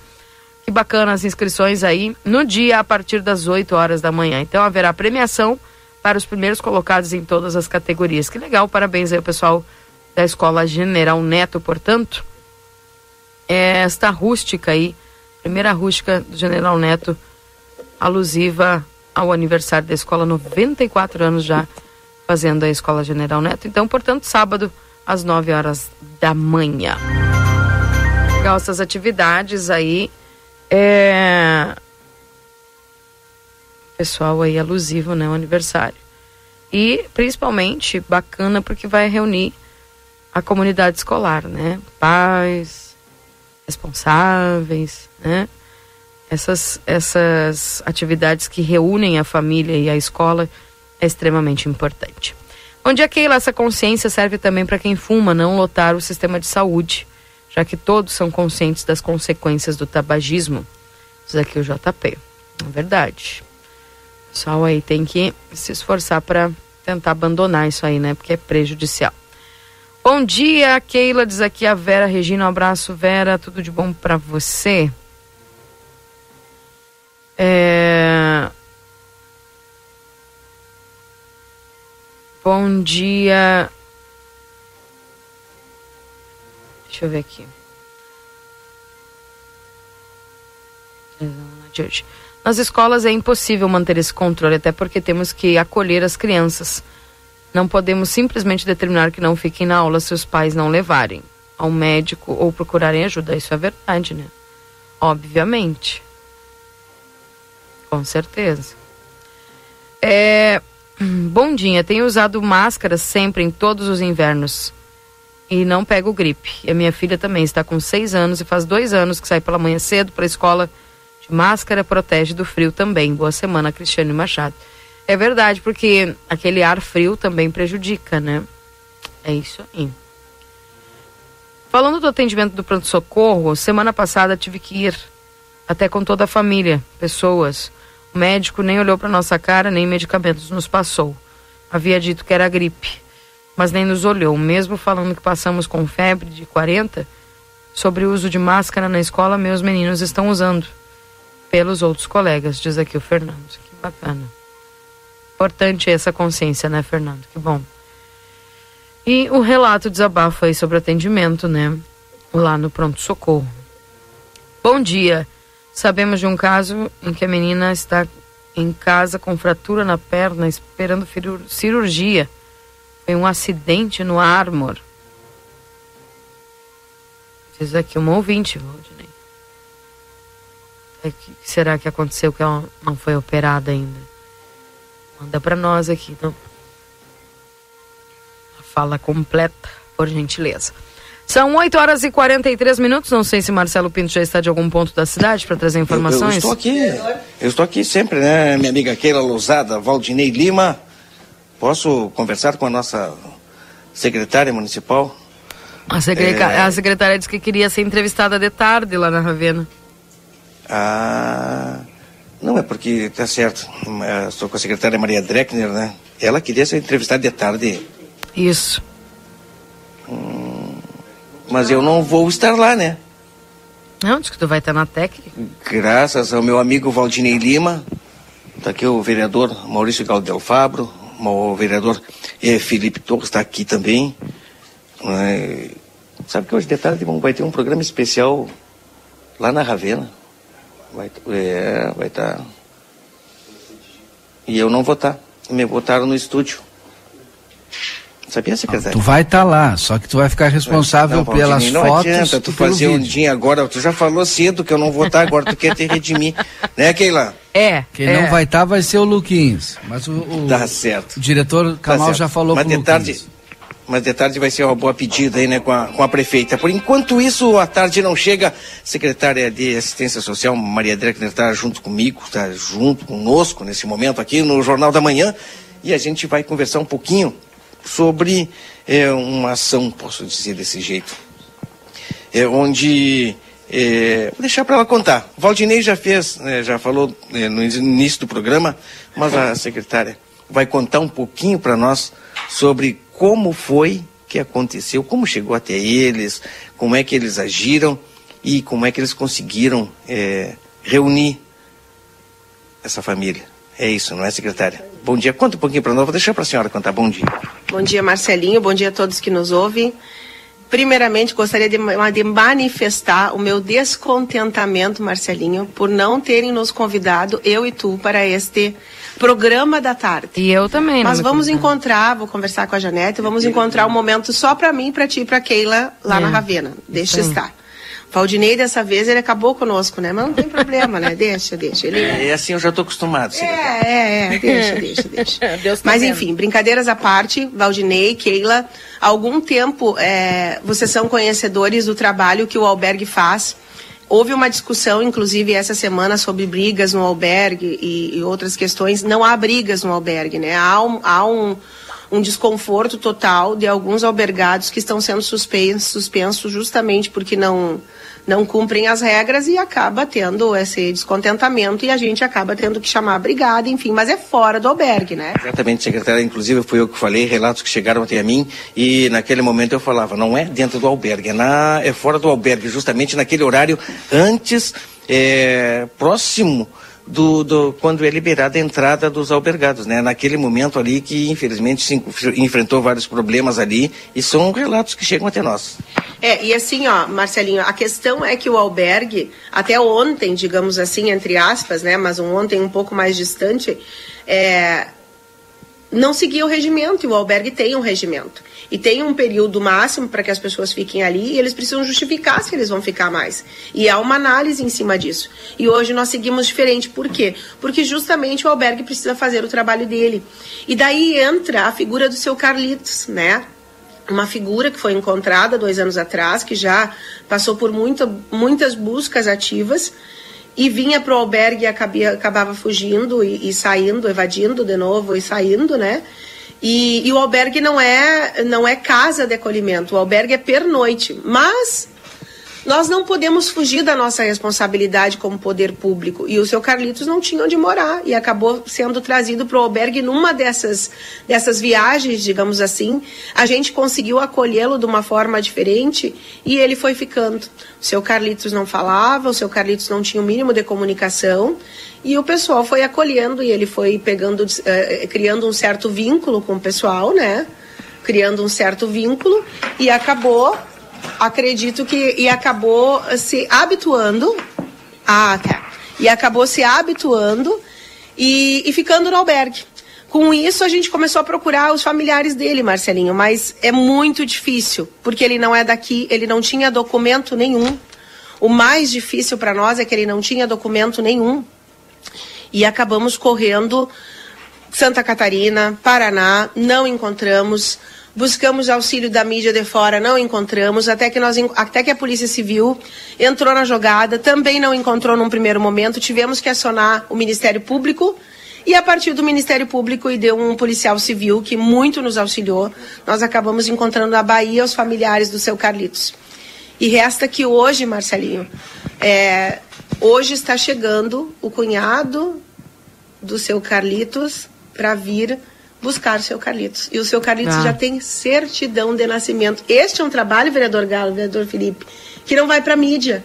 que bacana as inscrições aí no dia a partir das 8 horas da manhã. Então, haverá premiação para os primeiros colocados em todas as categorias. Que legal, parabéns aí ao pessoal da Escola General Neto, portanto. Esta rústica aí, primeira rústica do General Neto, alusiva ao aniversário da escola, 94 anos já fazendo a Escola General Neto. Então, portanto, sábado, às 9 horas da manhã. Legal essas atividades aí. Pessoal aí alusivo, né, o aniversário. E, principalmente, bacana porque vai reunir a comunidade escolar, né? Pais, responsáveis, né? Essas atividades que reúnem a família e a escola é extremamente importante. Bom dia, Keila. Essa consciência serve também para quem fuma, não lotar o sistema de saúde, já que todos são conscientes das consequências do tabagismo. Isso aqui é o JP. É verdade. O pessoal aí tem que se esforçar para tentar abandonar isso aí, né? Porque é prejudicial. Bom dia, Keila. Diz aqui a Vera Regina. Um abraço, Vera. Tudo de bom para você. Bom dia. Deixa eu ver aqui. Nas escolas é impossível manter esse controle, até porque temos que acolher as crianças. Não podemos simplesmente determinar que não fiquem na aula se os pais não levarem ao médico ou procurarem ajuda. Isso é verdade, né? Obviamente. Com certeza. Bom dia, tenho usado máscara sempre em todos os invernos e não pego gripe. E a minha filha também está com 6 anos e faz 2 anos que sai pela manhã cedo para a escola de máscara, protege do frio também. Boa semana, Cristiane Machado. É verdade, porque aquele ar frio também prejudica, né? É isso aí. Falando do atendimento do pronto-socorro, semana passada tive que ir até com toda a família, pessoas. O médico nem olhou para nossa cara, nem medicamentos nos passou. Havia dito que era gripe, mas nem nos olhou. Mesmo falando que passamos com febre de 40, sobre o uso de máscara na escola, meus meninos estão usando pelos outros colegas, diz aqui o Fernando. Que bacana. Importante essa consciência, né, Fernando? Que bom. E o relato desabafa aí sobre atendimento, né, lá no pronto-socorro. Bom dia. Sabemos de um caso em que a menina está em casa com fratura na perna, esperando cirurgia. Foi um acidente no Armor. Diz aqui uma ouvinte, Valdinei. O que será que aconteceu que ela não foi operada ainda? Manda pra nós aqui, então. A fala completa, por gentileza. São 8h43, não sei se Marcelo Pinto já está de algum ponto da cidade para trazer informações. Eu estou aqui, sempre, né, minha amiga Keila Louzada, Valdinei Lima. Posso conversar com a nossa secretária municipal? A secretária disse que queria ser entrevistada de tarde lá na Ravena. Ah, não é porque, tá certo, estou com a secretária Maria Dreckner, né? Ela queria ser entrevistada de tarde. Isso. Mas eu não vou estar lá, né? Não, diz que tu vai estar na técnica. Graças ao meu amigo Valdinei Lima, está aqui o vereador Maurício Galdel Fabro, o vereador Felipe está aqui também. Sabe que hoje de tarde vai ter um programa especial lá na Ravena. Vai estar. E eu não vou estar. Me botaram no estúdio. Sabia, secretário? Tu vai estar lá, só que tu vai ficar responsável não, Valdinei, pelas não fotos. Não adianta tu fazer um dia agora. Tu já falou cedo que eu não vou estar agora. Tu quer te redimir, né, Keila? Quem não vai estar vai ser o Luquinhos. Mas tá certo. O diretor Camal já falou com o Luquinhos. Mas de tarde vai ser uma boa pedida aí, né, com a prefeita. Por enquanto isso, a tarde não chega. Secretária de Assistência Social, Maria Dreckner, está junto comigo, está junto conosco nesse momento aqui no Jornal da Manhã. E a gente vai conversar um pouquinho sobre uma ação, posso dizer desse jeito, onde... vou deixar para ela contar. Valdinei já fez, já falou no início do programa, mas a secretária vai contar um pouquinho para nós sobre... Como foi que aconteceu, como chegou até eles, como é que eles agiram e como é que eles conseguiram reunir essa família. É isso, não é, secretária? Bom dia, conta um pouquinho para nós, vou deixar para a senhora contar. Bom dia. Bom dia, Marcelinho, bom dia a todos que nos ouvem. Primeiramente, gostaria de manifestar o meu descontentamento, Marcelinho, por não terem nos convidado, eu e tu, para este programa da tarde. E eu também. Mas vamos encontrar, vou conversar com a Janete, vamos encontrar um momento só para mim, para ti e para Keila, lá na Ravena. Deixa estar. Valdinei, dessa vez, ele acabou conosco, né? Mas não tem problema, né? Deixa. Ele... assim eu já estou acostumado. Deixa. Deus tá vendo. Enfim, brincadeiras à parte, Valdinei, Keila, há algum tempo vocês são conhecedores do trabalho que o albergue faz. Houve uma discussão, inclusive, essa semana sobre brigas no albergue e outras questões. Não há brigas no albergue, né? Há um desconforto total de alguns albergados que estão sendo suspensos justamente porque não cumprem as regras e acaba tendo esse descontentamento e a gente acaba tendo que chamar a brigada, enfim, mas é fora do albergue, né? Exatamente, secretária, inclusive fui eu que falei, relatos que chegaram até a mim e naquele momento eu falava, não é dentro do albergue, é fora do albergue, justamente naquele horário antes, próximo quando é liberada a entrada dos albergados, né? Naquele momento ali que infelizmente se enfrentou vários problemas ali e são relatos que chegam até nós. E assim, ó, Marcelinho, a questão é que o albergue, até ontem, digamos assim, entre aspas, né? Mas ontem um pouco mais distante, não seguia o regimento, e o albergue tem um regimento. E tem um período máximo para que as pessoas fiquem ali e eles precisam justificar se eles vão ficar mais. E há uma análise em cima disso. E hoje nós seguimos diferente. Por quê? Porque justamente o albergue precisa fazer o trabalho dele. E daí entra a figura do seu Carlitos, né? Uma figura que foi encontrada 2 anos atrás, que já passou por muitas buscas ativas, e vinha pro albergue e acabava fugindo e saindo, evadindo de novo e saindo, né? E o albergue não é casa de acolhimento, o albergue é pernoite. Mas nós não podemos fugir da nossa responsabilidade como poder público. E o seu Carlitos não tinha onde morar e acabou sendo trazido para o albergue numa dessas viagens, digamos assim. A gente conseguiu acolhê-lo de uma forma diferente e ele foi ficando. O seu Carlitos não falava, o seu Carlitos não tinha o mínimo de comunicação. E o pessoal foi acolhendo e ele foi pegando, criando um certo vínculo com o pessoal, né? Criando um certo vínculo e acabou, acredito que, acabou se habituando e ficando no albergue. Com isso, a gente começou a procurar os familiares dele, Marcelinho, mas é muito difícil, porque ele não é daqui, ele não tinha documento nenhum. O mais difícil para nós é que ele não tinha documento nenhum. E acabamos correndo Santa Catarina, Paraná, não encontramos. Buscamos auxílio da mídia de fora, não encontramos, até que a Polícia Civil entrou na jogada, também não encontrou num primeiro momento, tivemos que acionar o Ministério Público, e a partir do Ministério Público e de um policial civil que muito nos auxiliou, nós acabamos encontrando na Bahia os familiares do seu Carlitos. E resta que hoje, Marcelinho, hoje está chegando o cunhado do seu Carlitos para vir buscar o seu Carlitos. E o seu Carlitos já tem certidão de nascimento. Este é um trabalho, vereador Galo, vereador Felipe, que não vai para a mídia.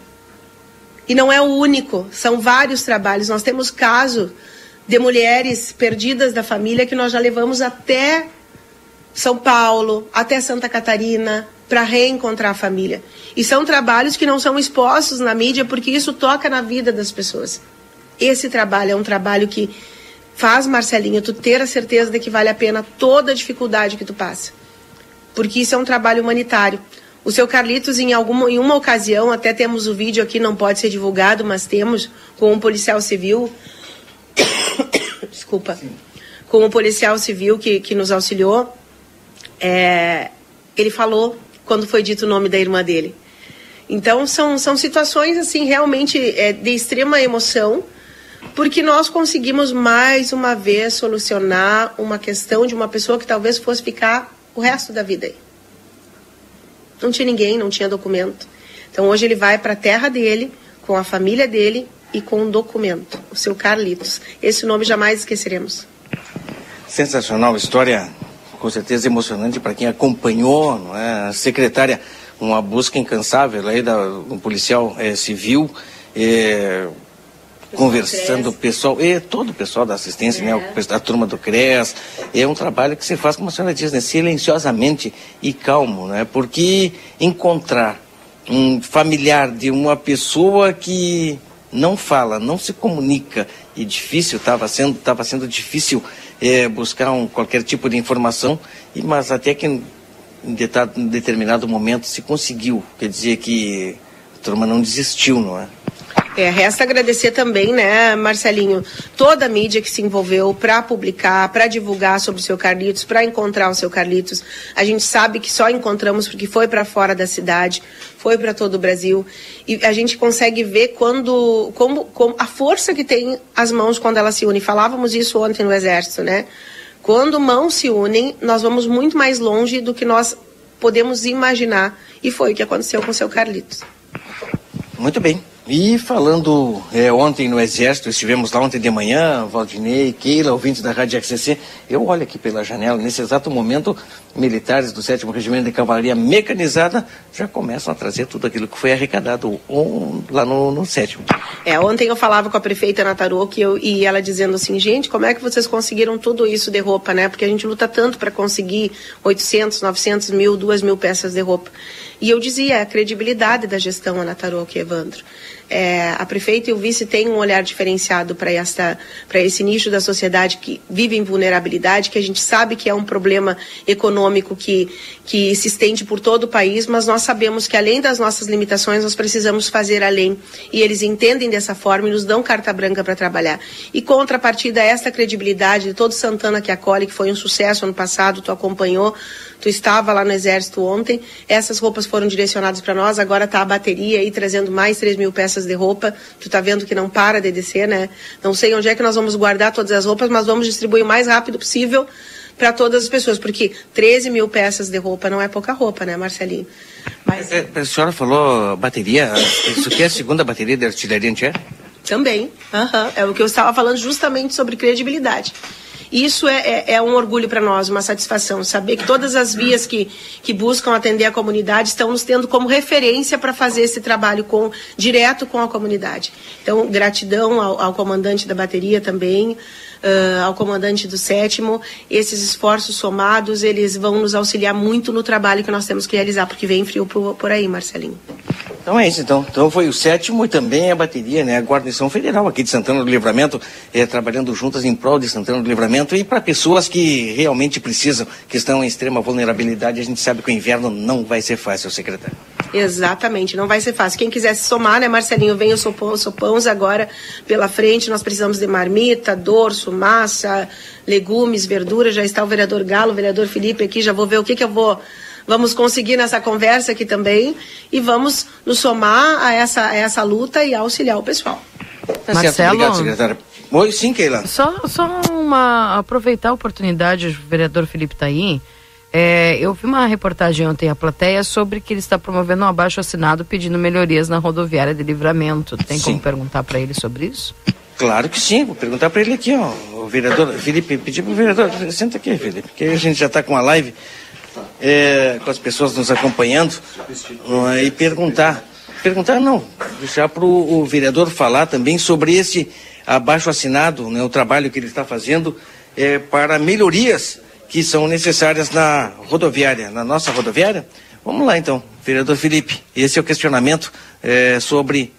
E não é o único, são vários trabalhos. Nós temos caso de mulheres perdidas da família que nós já levamos até São Paulo, até Santa Catarina, para reencontrar a família. E são trabalhos que não são expostos na mídia, porque isso toca na vida das pessoas. Esse trabalho é um trabalho que faz, Marcelinho, tu ter a certeza de que vale a pena toda a dificuldade que tu passa. Porque isso é um trabalho humanitário. O seu Carlitos, em uma ocasião, até temos o vídeo aqui, não pode ser divulgado, mas temos, com um policial civil... Desculpa. Sim. Com um policial civil que nos auxiliou, ele falou quando foi dito o nome da irmã dele. Então, são situações, assim, realmente de extrema emoção, porque nós conseguimos mais uma vez solucionar uma questão de uma pessoa que talvez fosse ficar o resto da vida aí. Não tinha ninguém, não tinha documento. Então hoje ele vai para a terra dele, com a família dele e com um documento, o seu Carlitos. Esse nome jamais esqueceremos. Sensacional, história com certeza emocionante para quem acompanhou, não é? Secretária, uma busca incansável aí um policial civil, conversando o pessoal, todo o pessoal da assistência, né, a turma do CRES. É um trabalho que se faz, como a senhora diz, né, silenciosamente e calmo, né, porque encontrar um familiar de uma pessoa que não fala, não se comunica, e difícil, estava sendo difícil buscar qualquer tipo de informação, mas até que em determinado momento se conseguiu, quer dizer que a turma não desistiu, não é? Resta agradecer também, né, Marcelinho, toda a mídia que se envolveu para publicar, para divulgar sobre o seu Carlitos, para encontrar o seu Carlitos. A gente sabe que só encontramos porque foi para fora da cidade, foi para todo o Brasil. E a gente consegue ver como a força que tem as mãos quando elas se unem. Falávamos isso ontem no Exército, né? Quando mãos se unem, nós vamos muito mais longe do que nós podemos imaginar. E foi o que aconteceu com o seu Carlitos. Muito bem. E falando ontem no Exército, estivemos lá ontem de manhã, Valdinei, Keila, ouvintes da Rádio XCC. Eu olho aqui pela janela, nesse exato momento, militares do 7º Regimento de Cavalaria Mecanizada já começam a trazer tudo aquilo que foi arrecadado lá no 7º. Ontem eu falava com a prefeita Natarô e ela dizendo assim, gente, como é que vocês conseguiram tudo isso de roupa, né? Porque a gente luta tanto para conseguir 800, 900 mil, 2 mil peças de roupa. E eu dizia, a credibilidade da gestão, Ana Tarouco e Evandro. A prefeita e o vice têm um olhar diferenciado para esse nicho da sociedade que vive em vulnerabilidade, que a gente sabe que é um problema econômico que se estende por todo o país, mas nós sabemos que além das nossas limitações, nós precisamos fazer além. E eles entendem dessa forma e nos dão carta branca para trabalhar. E contrapartida a essa credibilidade de todo Santana que acolhe, que foi um sucesso ano passado, tu acompanhou, tu estava lá no Exército ontem, essas roupas foram direcionadas para nós, agora está a bateria aí trazendo mais 3 mil peças de roupa, tu tá vendo que não para de descer, né? Não sei onde é que nós vamos guardar todas as roupas, mas vamos distribuir o mais rápido possível para todas as pessoas, porque 13 mil peças de roupa não é pouca roupa, né, Marcelinho? Mas... a senhora falou bateria, isso aqui é a segunda bateria de artilharia, não é? Também, é o que eu estava falando justamente sobre credibilidade. Isso é um orgulho para nós, uma satisfação, saber que todas as vias que buscam atender a comunidade estão nos tendo como referência para fazer esse trabalho direto com a comunidade. Então, gratidão ao comandante da bateria também, ao comandante do 7º. Esses esforços somados, eles vão nos auxiliar muito no trabalho que nós temos que realizar, porque vem frio por aí, Marcelinho. Então é isso, então foi o 7º e também a bateria, né, a Guarnição Federal aqui de Santana do Livramento, trabalhando juntas em prol de Santana do Livramento e para pessoas que realmente precisam, que estão em extrema vulnerabilidade. A gente sabe que o inverno não vai ser fácil, secretário. Exatamente, não vai ser fácil. Quem quiser se somar, né, Marcelinho, vem os sopões agora pela frente. Nós precisamos de marmita, dorso, massa, legumes, verduras. Já está o vereador Galo, o vereador Felipe aqui. Já vou ver o que eu vou... Vamos conseguir nessa conversa aqui também e vamos nos somar a essa luta e auxiliar o pessoal. Marcelo, obrigado, secretária. Oi, sim, Keila. Aproveitar a oportunidade, o vereador Felipe está aí. Eu vi uma reportagem ontem à plateia sobre que ele está promovendo um abaixo-assinado pedindo melhorias na rodoviária de Livramento. Tem como perguntar para ele sobre isso? Claro que sim, vou perguntar para ele aqui, ó. O vereador Felipe, pedir para o vereador, senta aqui, Felipe, porque a gente já está com a live. Com as pessoas nos acompanhando e perguntar não, deixar para o vereador falar também sobre esse abaixo-assinado, né, o trabalho que ele está fazendo para melhorias que são necessárias na rodoviária, na nossa rodoviária. Vamos lá então, vereador Felipe, esse é o questionamento sobre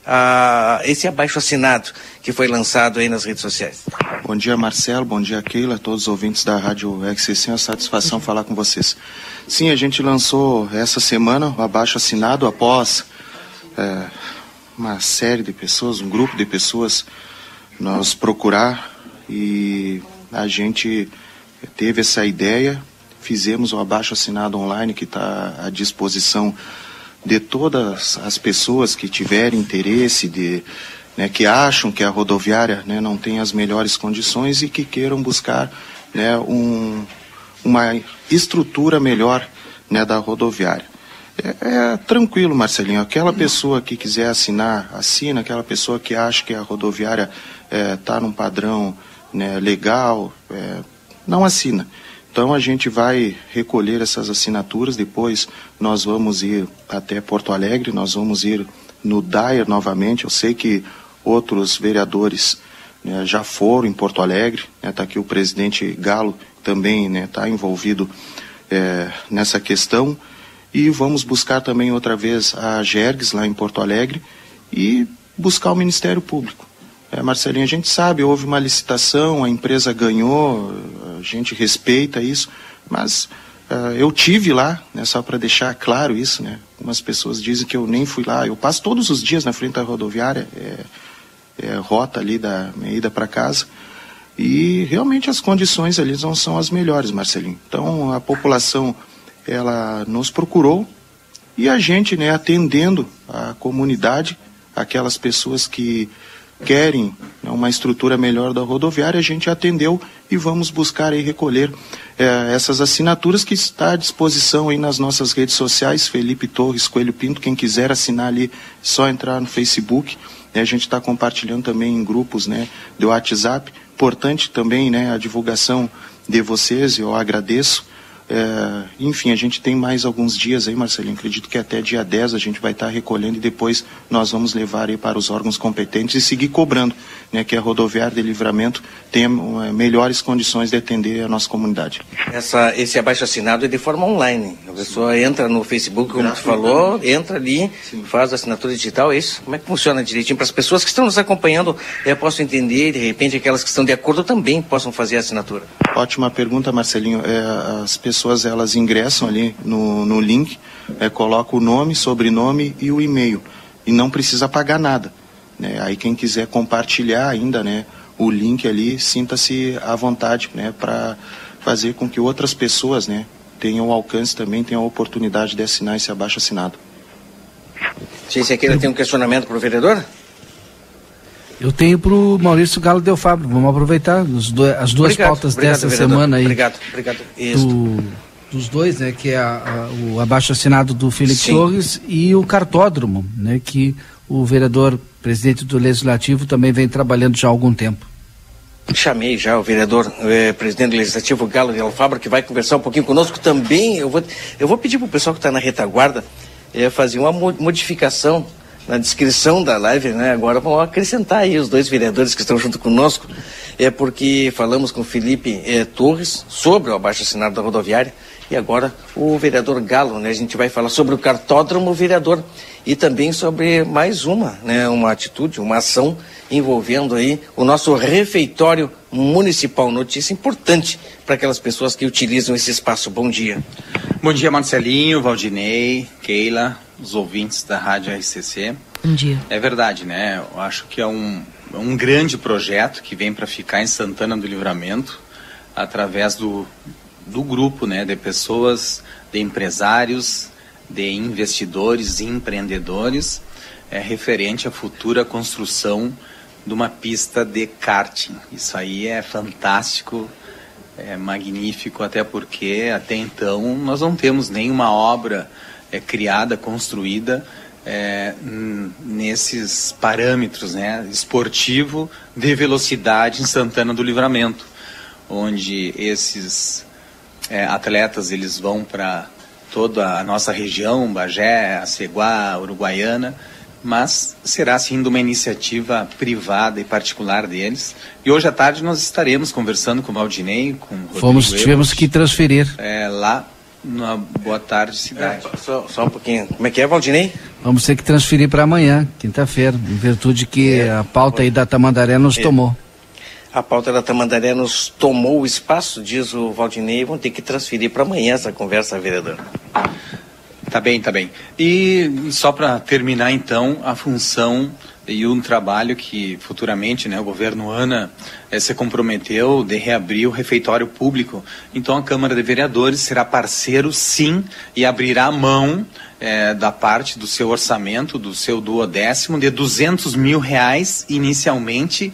esse abaixo-assinado que foi lançado aí nas redes sociais. Bom dia, Marcelo, bom dia, Keila, todos os ouvintes da Rádio XC, é uma satisfação falar com vocês. Sim, a gente lançou essa semana o abaixo-assinado após uma série de pessoas, um grupo de pessoas nos procurar, e a gente teve essa ideia. Fizemos um abaixo-assinado online que está à disposição de todas as pessoas que tiverem interesse, que acham que a rodoviária, né, não tem as melhores condições e que queiram buscar, né, uma estrutura melhor, né, da rodoviária. É tranquilo, Marcelinho. Aquela pessoa que quiser assinar, assina. Aquela pessoa que acha que a rodoviária está num padrão, né, legal, não assina. Então a gente vai recolher essas assinaturas, depois nós vamos ir até Porto Alegre, nós vamos ir no DAER novamente. Eu sei que outros vereadores, né, já foram em Porto Alegre, está aqui o presidente Galo também, está envolvido nessa questão, e vamos buscar também outra vez a Gergues lá em Porto Alegre e buscar o Ministério Público. Marcelinho, a gente sabe, houve uma licitação, a empresa ganhou, a gente respeita isso, mas eu tive lá, né, só para deixar claro isso, né? Algumas pessoas dizem que eu nem fui lá, eu passo todos os dias na frente da rodoviária, rota ali da minha ida para casa, e realmente as condições ali não são as melhores, Marcelinho. Então a população, ela nos procurou, e a gente, né, atendendo a comunidade, aquelas pessoas que querem uma estrutura melhor da rodoviária, a gente atendeu e vamos buscar e recolher essas assinaturas que está à disposição aí nas nossas redes sociais. Felipe Torres Coelho Pinto, quem quiser assinar ali, só entrar no Facebook. A gente está compartilhando também em grupos, né, do WhatsApp. Importante também, né, a divulgação de vocês, eu agradeço. Enfim, a gente tem mais alguns dias aí, Marcelinho, acredito que até dia 10 a gente vai estar recolhendo, e depois nós vamos levar aí para os órgãos competentes e seguir cobrando, né, que a rodoviária de Livramento tenha melhores condições de atender a nossa comunidade. Esse abaixo-assinado é de forma online, a pessoa entra no Facebook, como tu falou, entra ali, faz a assinatura digital, é isso? Como é que funciona direitinho para as pessoas que estão nos acompanhando, eu posso entender, de repente aquelas que estão de acordo também possam fazer a assinatura? Ótima pergunta, Marcelinho. As pessoas, elas ingressam ali no link, colocam o nome, sobrenome e o e-mail, e não precisa pagar nada, né? Aí quem quiser compartilhar ainda, né, o link ali, sinta-se à vontade, né, para fazer com que outras pessoas, né, tenham alcance também, tenham a oportunidade de assinar esse abaixo-assinado. Você quer ter um questionamento para o vereador? Eu tenho para o Maurício Galdel Fabro. Vamos aproveitar as duas pautas dessa semana aí. Obrigado. Dos dois, né, que é o abaixo-assinado do Felipe Torres e o cartódromo, né, que o vereador, presidente do Legislativo, também vem trabalhando já há algum tempo. Chamei já o vereador, presidente do Legislativo, Galo de Alfabra, que vai conversar um pouquinho conosco também. Eu vou pedir para o pessoal que está na retaguarda fazer uma modificação na descrição da live, né? Agora vamos acrescentar aí os dois vereadores que estão junto conosco, porque falamos com o Felipe Torres sobre o abaixo-assinado da rodoviária, e agora o vereador Galo, né? A gente vai falar sobre o cartódromo, vereador, e também sobre mais uma atitude, uma ação envolvendo aí o nosso refeitório municipal. Notícia importante para aquelas pessoas que utilizam esse espaço. Bom dia. Bom dia, Marcelinho, Valdinei, Keila, os ouvintes da Rádio RCC. Bom dia. É verdade, né? Eu acho que é um grande projeto que vem para ficar em Santana do Livramento, através do grupo, né, de pessoas, de empresários, de investidores e empreendedores, referente à futura construção de uma pista de karting. Isso aí é fantástico, é magnífico, até porque até então nós não temos nenhuma obra criada, construída nesses parâmetros, né, esportivo de velocidade em Santana do Livramento, onde esses atletas eles vão para toda a nossa região, Bagé, Aceguá, Uruguaiana, mas será sim uma iniciativa privada e particular deles. E hoje à tarde nós estaremos conversando com o Valdinei, com o Rodrigo. Tivemos que transferir. Lá na Boa Tarde Cidade. Só um pouquinho. Como é que é, Valdinei? Vamos ter que transferir para amanhã, quinta-feira, em virtude que a pauta aí da Tamandaré nos tomou. A pauta da Tamandaré nos tomou o espaço, diz o Valdinei, vão ter que transferir para amanhã essa conversa, vereador. Tá bem, tá bem. E só para terminar, então, a função e um trabalho que futuramente, né, o governo ANA se comprometeu de reabrir o refeitório público. Então a Câmara de Vereadores será parceiro, sim, e abrirá mão da parte do seu orçamento, do seu duodécimo, de R$200 mil inicialmente,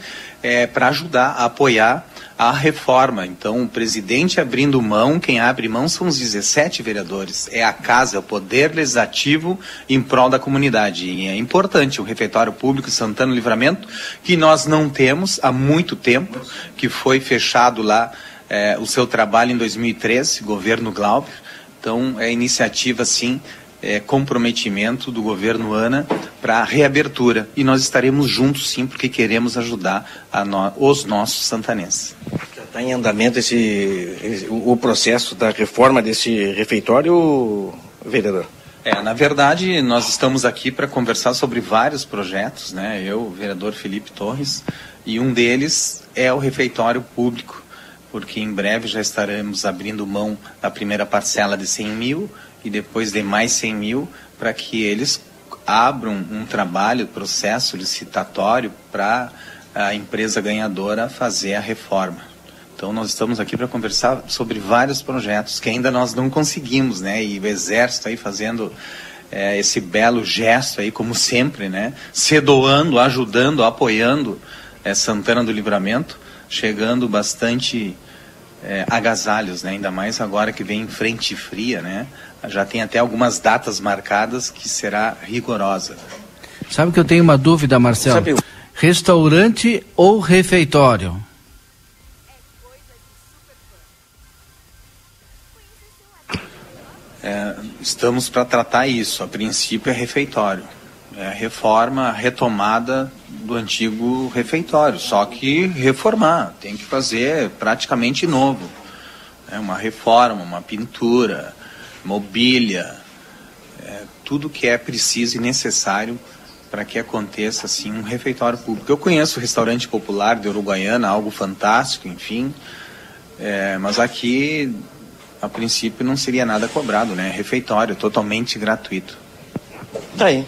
para ajudar a apoiar a reforma. Então o presidente abrindo mão, quem abre mão são os 17 vereadores, é a casa, é o poder legislativo em prol da comunidade. E é importante o refeitório público Santana do Livramento, que nós não temos há muito tempo, que foi fechado lá o seu trabalho em 2013, governo Glauber. Então é iniciativa sim, comprometimento do governo ANA para a reabertura, e nós estaremos juntos sim, porque queremos ajudar os nossos santanenses. Já está em andamento o processo da reforma desse refeitório, vereador? Na verdade nós estamos aqui para conversar sobre vários projetos, né? Eu, o vereador Felipe Torres, e um deles é o refeitório público, porque em breve já estaremos abrindo mão da primeira parcela de 100 mil e depois de mais 100 mil, para que eles abram um trabalho, processo licitatório para a empresa ganhadora fazer a reforma. Então nós estamos aqui para conversar sobre vários projetos que ainda nós não conseguimos, né? E o Exército aí fazendo esse belo gesto aí, como sempre, né? Se doando, ajudando, apoiando Santana do Livramento, chegando bastante agasalhos, né? Ainda mais agora que vem frente fria, né? Já tem até algumas datas marcadas que será rigorosa. Sabe que eu tenho uma dúvida, Marcelo? Sabe, restaurante ou refeitório? Estamos para tratar isso. A princípio é refeitório. É a reforma, a retomada do antigo refeitório. Só que reformar, tem que fazer praticamente novo. É uma reforma, uma pintura, mobília, tudo que é preciso e necessário para que aconteça assim um refeitório público. Eu conheço o restaurante popular de Uruguaiana, algo fantástico, enfim, mas aqui a princípio não seria nada cobrado, né? Refeitório totalmente gratuito. Tá aí,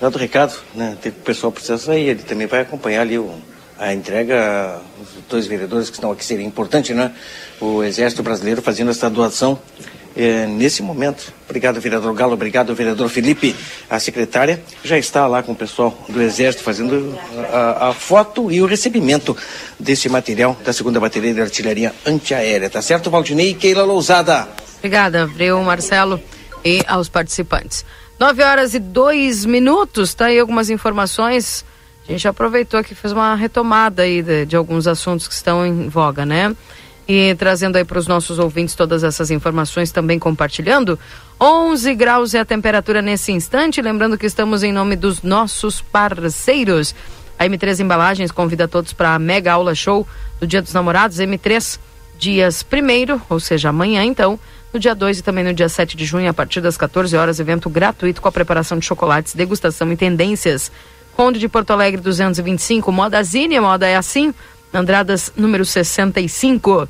dado o recado, né? O pessoal precisa sair, ele também vai acompanhar ali a entrega, os dois vereadores que estão aqui, seria importante, né? O Exército Brasileiro fazendo essa doação nesse momento. Obrigado, vereador Galo, obrigado, vereador Felipe. A secretária já está lá com o pessoal do Exército fazendo a foto e o recebimento desse material da 2ª Bateria de Artilharia Antiaérea. Tá certo, Valdinei e Keila Louzada? Obrigada, Abreu, Marcelo e aos participantes. 9h02, tá aí algumas informações. A gente aproveitou que fez uma retomada aí de alguns assuntos que estão em voga, né? E trazendo aí para os nossos ouvintes todas essas informações, também compartilhando. 11 graus é a temperatura nesse instante, lembrando que estamos em nome dos nossos parceiros. A M3 Embalagens convida todos para a mega aula show do Dia dos Namorados, M3, dias 1º, ou seja, amanhã então, no dia 2 e também no dia 7 de junho, a partir das 14 horas, evento gratuito com a preparação de chocolates, degustação e tendências. Conde de Porto Alegre 225, Moda Zine, moda é assim. Andradas, número 65.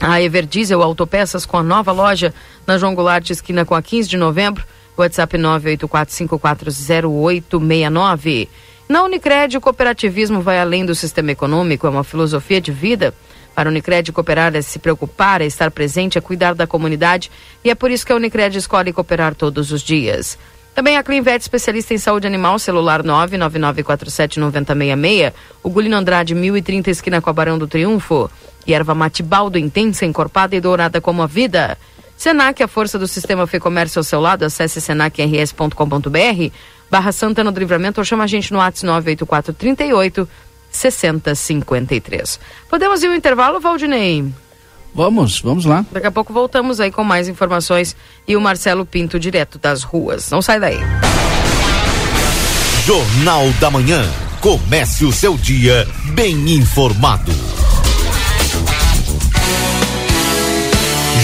A Everdiesel Autopeças com a nova loja na João Goulart, esquina com a 15 de novembro. WhatsApp 984540869. Na Unicred, o cooperativismo vai além do sistema econômico, é uma filosofia de vida. Para a Unicred, cooperar é se preocupar, é estar presente, é cuidar da comunidade, e é por isso que a Unicred escolhe cooperar todos os dias. Também a Clinvet, especialista em saúde animal, celular 999479066, o Gulino Andrade, 1030, esquina com a Barão do Triunfo, e erva mate Baldo, intensa, encorpada e dourada como a vida. SENAC, a força do sistema Fê Comércio ao seu lado, acesse senacrs.com.br/Santana do Livramento, ou chama a gente no WhatsApp 98438-6053. Podemos ir ao intervalo, Valdinei? Vamos lá. Daqui a pouco voltamos aí com mais informações e o Marcelo Pinto direto das ruas. Não sai daí. Jornal da Manhã. Comece o seu dia bem informado.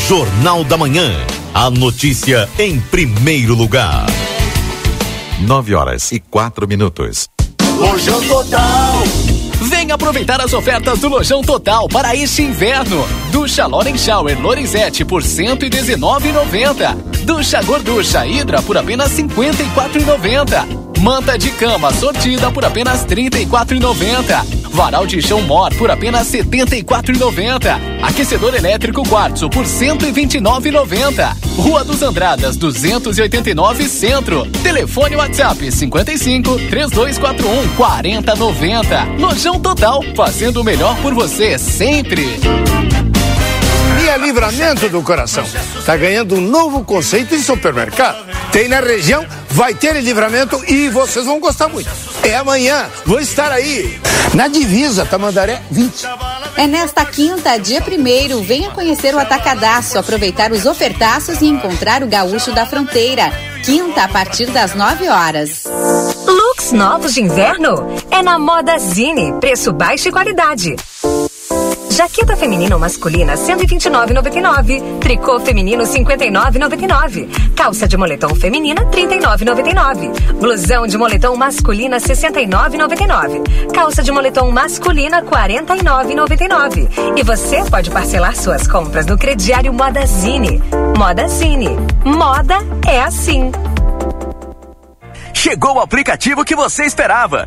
Jornal da Manhã. A notícia em primeiro lugar. 9:04. Lojão Total. Vem aproveitar as ofertas do Lojão Total para este inverno. Ducha Loren Shower Lorenzetti por R$ 119,90. Ducha Gorducha Hidra por apenas R$ 54,90. Manta de cama sortida por apenas R$ 34,90. Varal de chão Mor por apenas R$ 74,90. Aquecedor elétrico quartzo por R$ 129,90. Rua dos Andradas, 289, Centro. Telefone WhatsApp 55-3241-4090. Lojão Total, fazendo o melhor por você sempre. Livramento do Coração tá ganhando um novo conceito de supermercado. Tem na região, vai ter Livramento e vocês vão gostar muito. É amanhã, vou estar aí na divisa Tamandaré 20. É nesta quinta, dia 1º, venha conhecer o Atacadaço, aproveitar os ofertaços e encontrar o gaúcho da fronteira. Quinta, a partir das 9h. Looks novos de inverno é na Moda Zine, preço baixo e qualidade. Jaqueta feminina ou masculina, R$129,99. Tricô feminino, R$59,99. Calça de moletom feminina, R$39,99. Blusão de moletom masculina, R$69,99. Calça de moletom masculina, R$49,99. E você pode parcelar suas compras no crediário Moda Zine. Moda Zine. Moda é assim. Chegou o aplicativo que você esperava.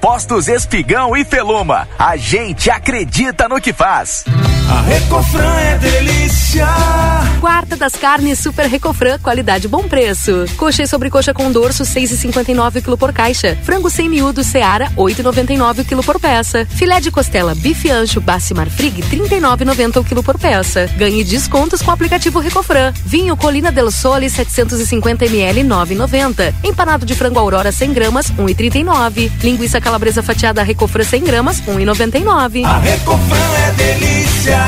Postos Espigão e Feluma. A gente acredita no que faz. A Recofran é delícia. Quarta das carnes Super Recofran, qualidade e bom preço. Coxa e sobrecoxa com dorso, R$6,59 kg por caixa. Frango sem miúdo Seara, R$8,99 kg por peça. Filé de costela bife ancho Bassimar Frig, R$39,90 kg por peça. Ganhe descontos com o aplicativo Recofran. Vinho Colina del Sole, 750ml, R$9,90. Empanado de frango Aurora 100 gramas, R$1,39. Linguiça calabresa fatiada Recofran 100 gramas, R$1,99. A Recofran é delícia.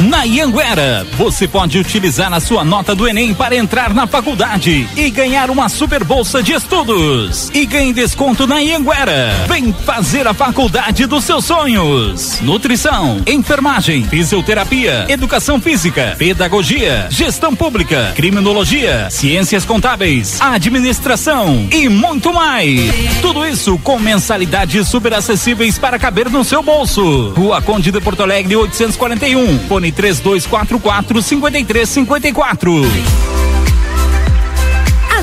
Na Ianguera, você pode utilizar a sua nota do Enem para entrar na faculdade e ganhar uma super bolsa de estudos. E ganhe desconto na Ianguera. Vem fazer a faculdade dos seus sonhos. Nutrição, enfermagem, fisioterapia, educação física, pedagogia, gestão pública, criminologia, ciências contábeis, administração e muito mais. Tudo isso com mensalidades super acessíveis para caber no seu bolso. Rua Conde de Porto Alegre, 841. Fone 3244-5354. A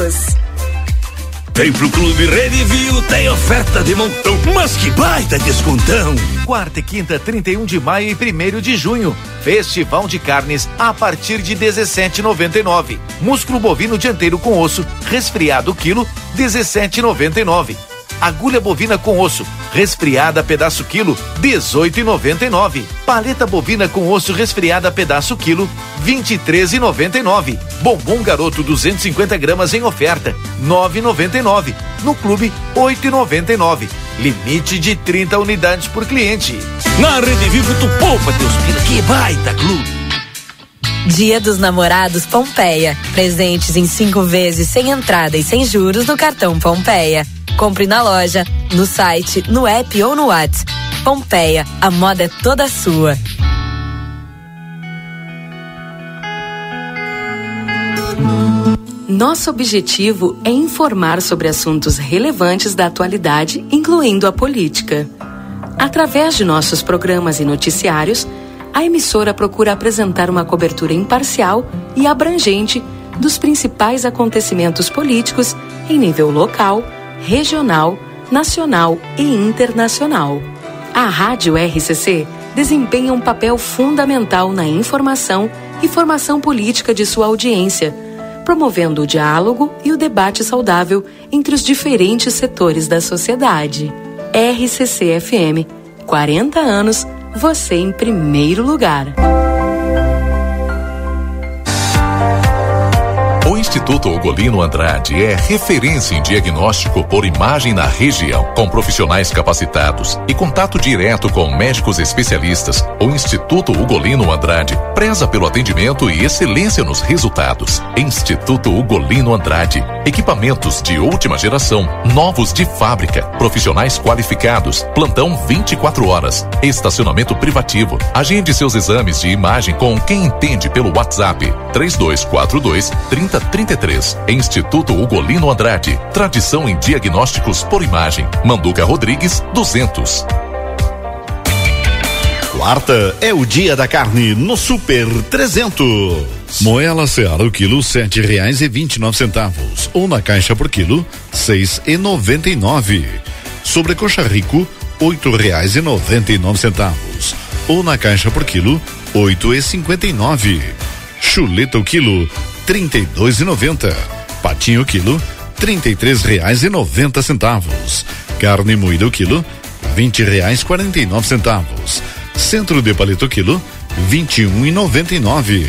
Vem pro Clube Rede Viu, tem oferta de montão, mas que baita descontão! Quarta e quinta, 31 de maio e 1º de junho. Festival de carnes a partir de R$17,99. Músculo bovino dianteiro com osso, resfriado quilo, R$17,99. Agulha bovina com osso, resfriada pedaço quilo, R$18,99. Paleta bovina com osso resfriada pedaço quilo, R$23,99. Bombom garoto 250 gramas em oferta, R$9,99. No clube, R$8,99. Limite de 30 unidades por cliente. Na Rede Vivo tu poupa teus pila, que baita clube. Dia dos Namorados Pompeia. Presentes em 5 vezes sem entrada e sem juros no cartão Pompeia. Compre na loja, no site, no app ou no WhatsApp. Pompeia, a moda é toda sua. Nosso objetivo é informar sobre assuntos relevantes da atualidade, incluindo a política. Através de nossos programas e noticiários, a emissora procura apresentar uma cobertura imparcial e abrangente dos principais acontecimentos políticos em nível local, regional, nacional e internacional. A Rádio RCC desempenha um papel fundamental na informação e formação política de sua audiência, promovendo o diálogo e o debate saudável entre os diferentes setores da sociedade. RCC FM, 40 anos, você em primeiro lugar. O Instituto Ugolino Andrade é referência em diagnóstico por imagem na região. Com profissionais capacitados e contato direto com médicos especialistas, o Instituto Ugolino Andrade preza pelo atendimento e excelência nos resultados. Instituto Ugolino Andrade. Equipamentos de última geração, novos de fábrica, profissionais qualificados, plantão 24 horas, estacionamento privativo. Agende seus exames de imagem com quem entende pelo WhatsApp 3242-3033. Instituto Ugolino Andrade, tradição em diagnósticos por imagem. Manduca Rodrigues, 200. Quarta é o dia da carne no Super 300. Moela Seara, o quilo, R$7,29, ou na caixa por quilo, R$6,99. Sobrecoxa Rico, R$8,99, ou na caixa por quilo, R$8,59. Chuleta o quilo, R$32,90. Patinho o quilo, R$33,90. Carne moída o quilo, R$20,49. Centro de paleta o quilo, R$21,99.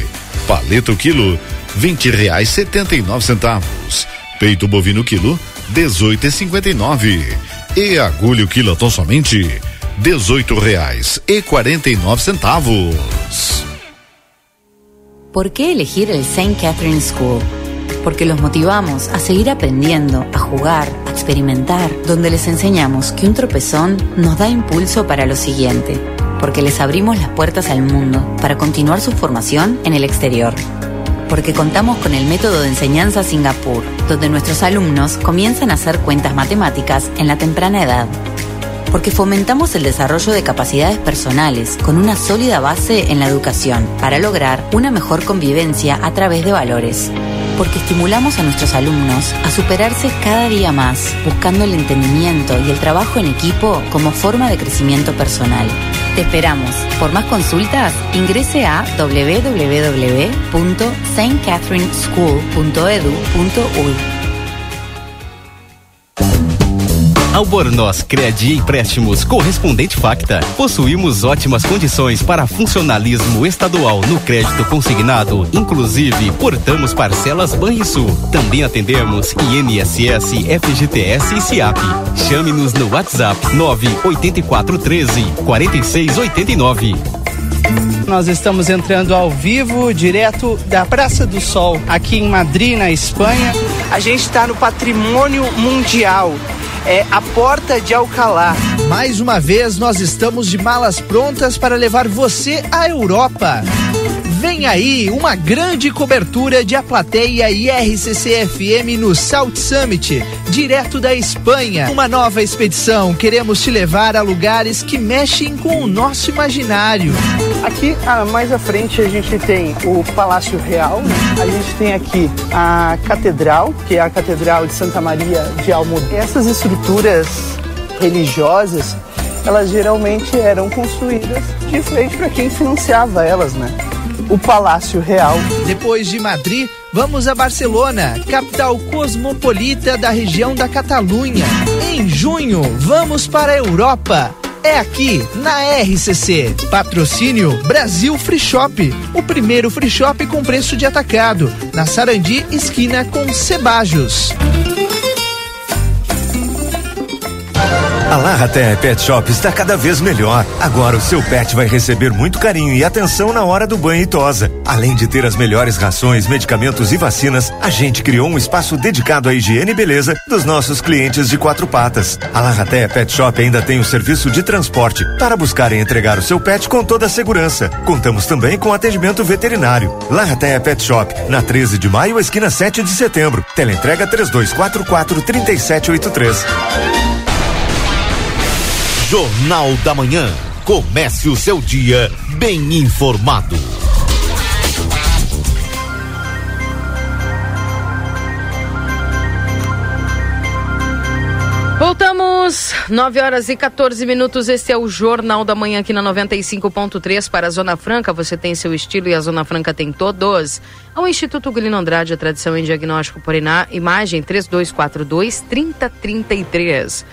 Paleta o quilo, R$20,79. Peito bovino o quilo, R$18,59. E agulha o quilo, tão somente R$18,49. ¿Por qué elegir el St. Catherine School? Porque los motivamos a seguir aprendiendo, a jugar, a experimentar, donde les enseñamos que un tropezón nos da impulso para lo siguiente. Porque les abrimos las puertas al mundo para continuar su formación en el exterior. Porque contamos con el método de enseñanza Singapur, donde nuestros alumnos comienzan a hacer cuentas matemáticas en la temprana edad. Porque fomentamos el desarrollo de capacidades personales con una sólida base en la educación para lograr una mejor convivencia a través de valores. Porque estimulamos a nuestros alumnos a superarse cada día más, buscando el entendimiento y el trabajo en equipo como forma de crecimiento personal. Te esperamos. Por más consultas, ingrese a www.stcatherineschool.edu.uy. Albornoz, Credi e Empréstimos, correspondente Facta. Possuímos ótimas condições para funcionalismo estadual no crédito consignado, inclusive portamos parcelas Banrisul. Também atendemos INSS, FGTS e SIAP. Chame-nos no WhatsApp 98413-4689. Nós estamos entrando ao vivo, direto da Praça do Sol, aqui em Madrid, na Espanha. A gente está no patrimônio mundial. É a Porta de Alcalá. Mais uma vez, nós estamos de malas prontas para levar você à Europa. Vem aí uma grande cobertura de A Plateia e RCC FM no South Summit, direto da Espanha. Uma nova expedição, queremos te levar a lugares que mexem com o nosso imaginário. Aqui, mais à frente, a gente tem o Palácio Real, a gente tem aqui a Catedral, que é a Catedral de Santa Maria de Almodóvar. Essas estruturas religiosas, elas geralmente eram construídas de frente para quem financiava elas, né? O Palácio Real. Depois de Madrid, vamos a Barcelona, capital cosmopolita da região da Catalunha. Em junho, vamos para a Europa. É aqui, na RCC. Patrocínio Brasil Free Shop. O primeiro free shop com preço de atacado. Na Sarandi, esquina com Cebajos. A Larraté Pet Shop está cada vez melhor. Agora o seu pet vai receber muito carinho e atenção na hora do banho e tosa. Além de ter as melhores rações, medicamentos e vacinas, a gente criou um espaço dedicado à higiene e beleza dos nossos clientes de quatro patas. A Larraté Pet Shop ainda tem o serviço de transporte para buscar e entregar o seu pet com toda a segurança. Contamos também com atendimento veterinário. Larraté Pet Shop, na 13 de maio, esquina 7 de setembro. Teleentrega 3244-3783. Jornal da Manhã. Comece o seu dia bem informado. Voltamos, 9h14. Este é o Jornal da Manhã aqui na 95.3 para a Zona Franca. Você tem seu estilo e a Zona Franca tem todos. Ao Instituto Gulino Andrade, a tradição em diagnóstico por imagem, 3242-3033.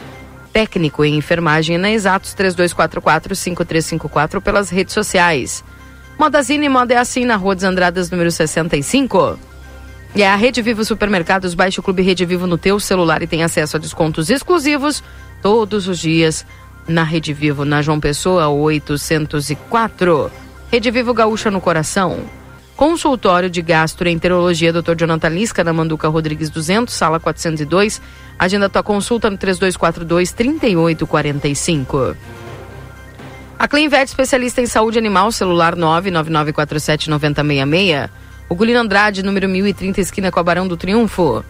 Técnico em enfermagem na Exatos 3244-5354 pelas redes sociais. Modazine Moda é assim na Rua dos Andradas, número 65. E a Rede Vivo Supermercados, baixe o Clube Rede Vivo no teu celular e tem acesso a descontos exclusivos todos os dias na Rede Vivo, na João Pessoa 804. Rede Vivo Gaúcha no coração. Consultório de Gastroenterologia, Dr. Jonathan Lisca, na Manduca Rodrigues 200, sala 402. Agenda tua consulta no 3242-3845. A Clinvet, especialista em saúde animal, celular 99947-9066. O Gulino Andrade, número 1030, esquina com a Barão do Triunfo.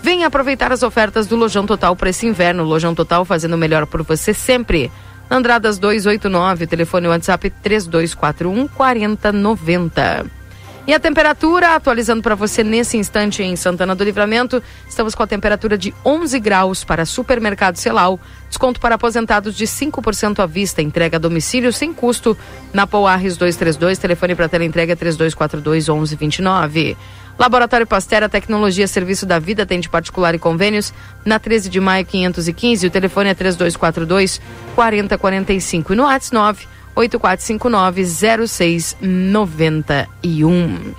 Venha aproveitar as ofertas do Lojão Total para esse inverno. Lojão Total fazendo o melhor por você sempre. Andradas 289, telefone WhatsApp 3241-4090. E a temperatura, atualizando para você nesse instante em Santana do Livramento, estamos com a temperatura de 11 graus para Supermercado Celal, desconto para aposentados de 5% à vista, entrega a domicílio sem custo na Poarres 232, telefone para teleentrega 3242-1129. Laboratório Pastera, tecnologia, serviço da vida, atende particular e convênios, na 13 de maio 515, o telefone é 3242-4045 e no WhatsApp 98459-0691.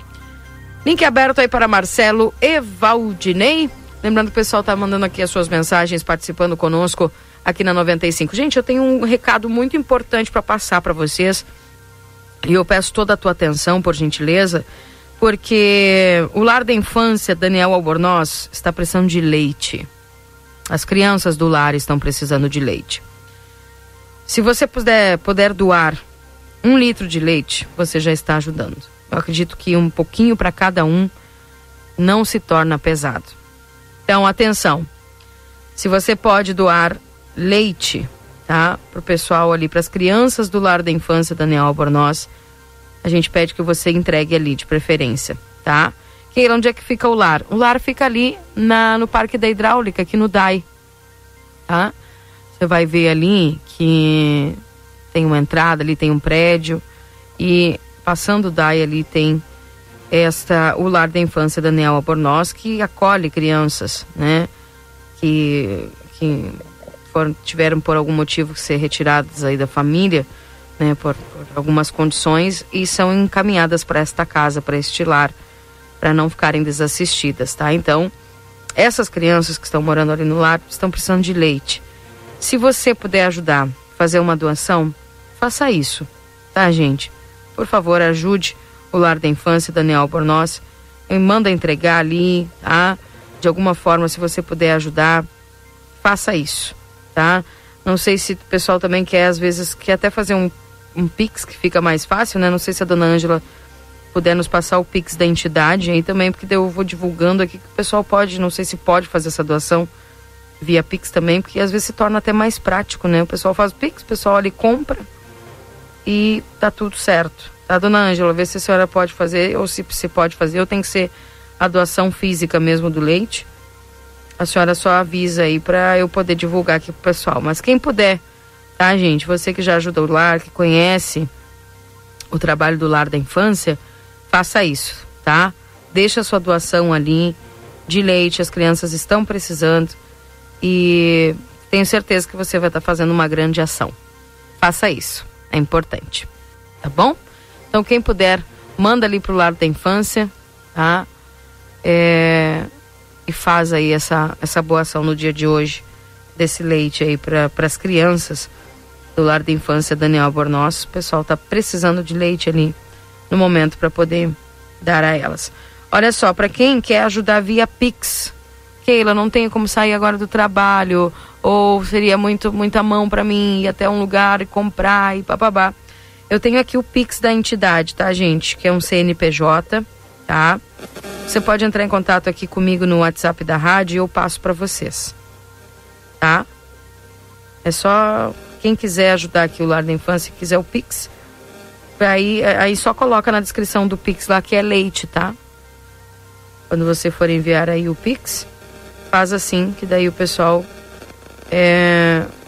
Link aberto aí para Marcelo e Valdinei. Lembrando que o pessoal tá mandando aqui as suas mensagens, participando conosco aqui na 95. Gente, eu tenho um recado muito importante para passar para vocês e eu peço toda a tua atenção, por gentileza, porque o Lar da Infância Daniel Albornoz está precisando de leite. As crianças do lar estão precisando de leite. Se você puder doar 1 litro de leite, você já está ajudando. Eu acredito que um pouquinho para cada um não se torna pesado. Então, atenção. Se você pode doar leite, tá? Pro pessoal ali, para as crianças do Lar da Infância Daniel Albornoz, a gente pede que você entregue ali de preferência, tá? Keila, onde é que fica o lar? O lar fica ali no Parque da Hidráulica, aqui no DAI, tá? Você vai ver ali que tem uma entrada, ali tem um prédio e passando o DAI ali tem o Lar da Infância Daniel Albornoz, que acolhe crianças, né? Que tiveram por algum motivo que ser retiradas aí da família, né? Por algumas condições e são encaminhadas para esta casa, para este lar, para não ficarem desassistidas, tá? Então, essas crianças que estão morando ali no lar estão precisando de leite. Se você puder ajudar, fazer uma doação, faça isso, tá, gente? Por favor, ajude o Lar da Infância Daniel Albornoz. Manda entregar ali, tá? De alguma forma, se você puder ajudar, faça isso, tá? Não sei se o pessoal também quer, às vezes, quer até fazer um Pix, que fica mais fácil, né? Não sei se a dona Ângela puder nos passar o Pix da entidade aí também, porque eu vou divulgando aqui que o pessoal pode, não sei se pode fazer essa doação via Pix também, porque às vezes se torna até mais prático, né? O pessoal faz o Pix, o pessoal ali compra e tá tudo certo. Tá, dona Ângela? Vê se a senhora pode fazer, ou se você pode fazer, ou tem que ser a doação física mesmo do leite. A senhora só avisa aí pra eu poder divulgar aqui pro pessoal. Mas quem puder, tá, gente? Você que já ajuda o lar, que conhece o trabalho do Lar da Infância, faça isso, tá? Deixa a sua doação ali de leite, as crianças estão precisando. E Tenho certeza que você vai estar fazendo uma grande ação. Faça isso, é importante, tá bom? Então quem puder, manda ali pro Lar da Infância, tá? E faz aí essa boa ação no dia de hoje, desse leite aí para as crianças do Lar da Infância Daniel Albornoz. O pessoal tá precisando de leite ali no momento para poder dar a elas. Olha só, para quem quer ajudar via Pix, Keila, não tenho como sair agora do trabalho, ou seria muita mão para mim ir até um lugar e comprar e papabá. Eu tenho aqui o Pix da entidade, tá, gente? Que é um CNPJ, tá? Você pode entrar em contato aqui comigo no WhatsApp da rádio e eu passo para vocês, tá? É só quem quiser ajudar aqui o Lar da Infância, quiser o Pix, aí só coloca na descrição do Pix lá que é leite, tá? Quando você for enviar aí o Pix, faz assim, que daí o pessoal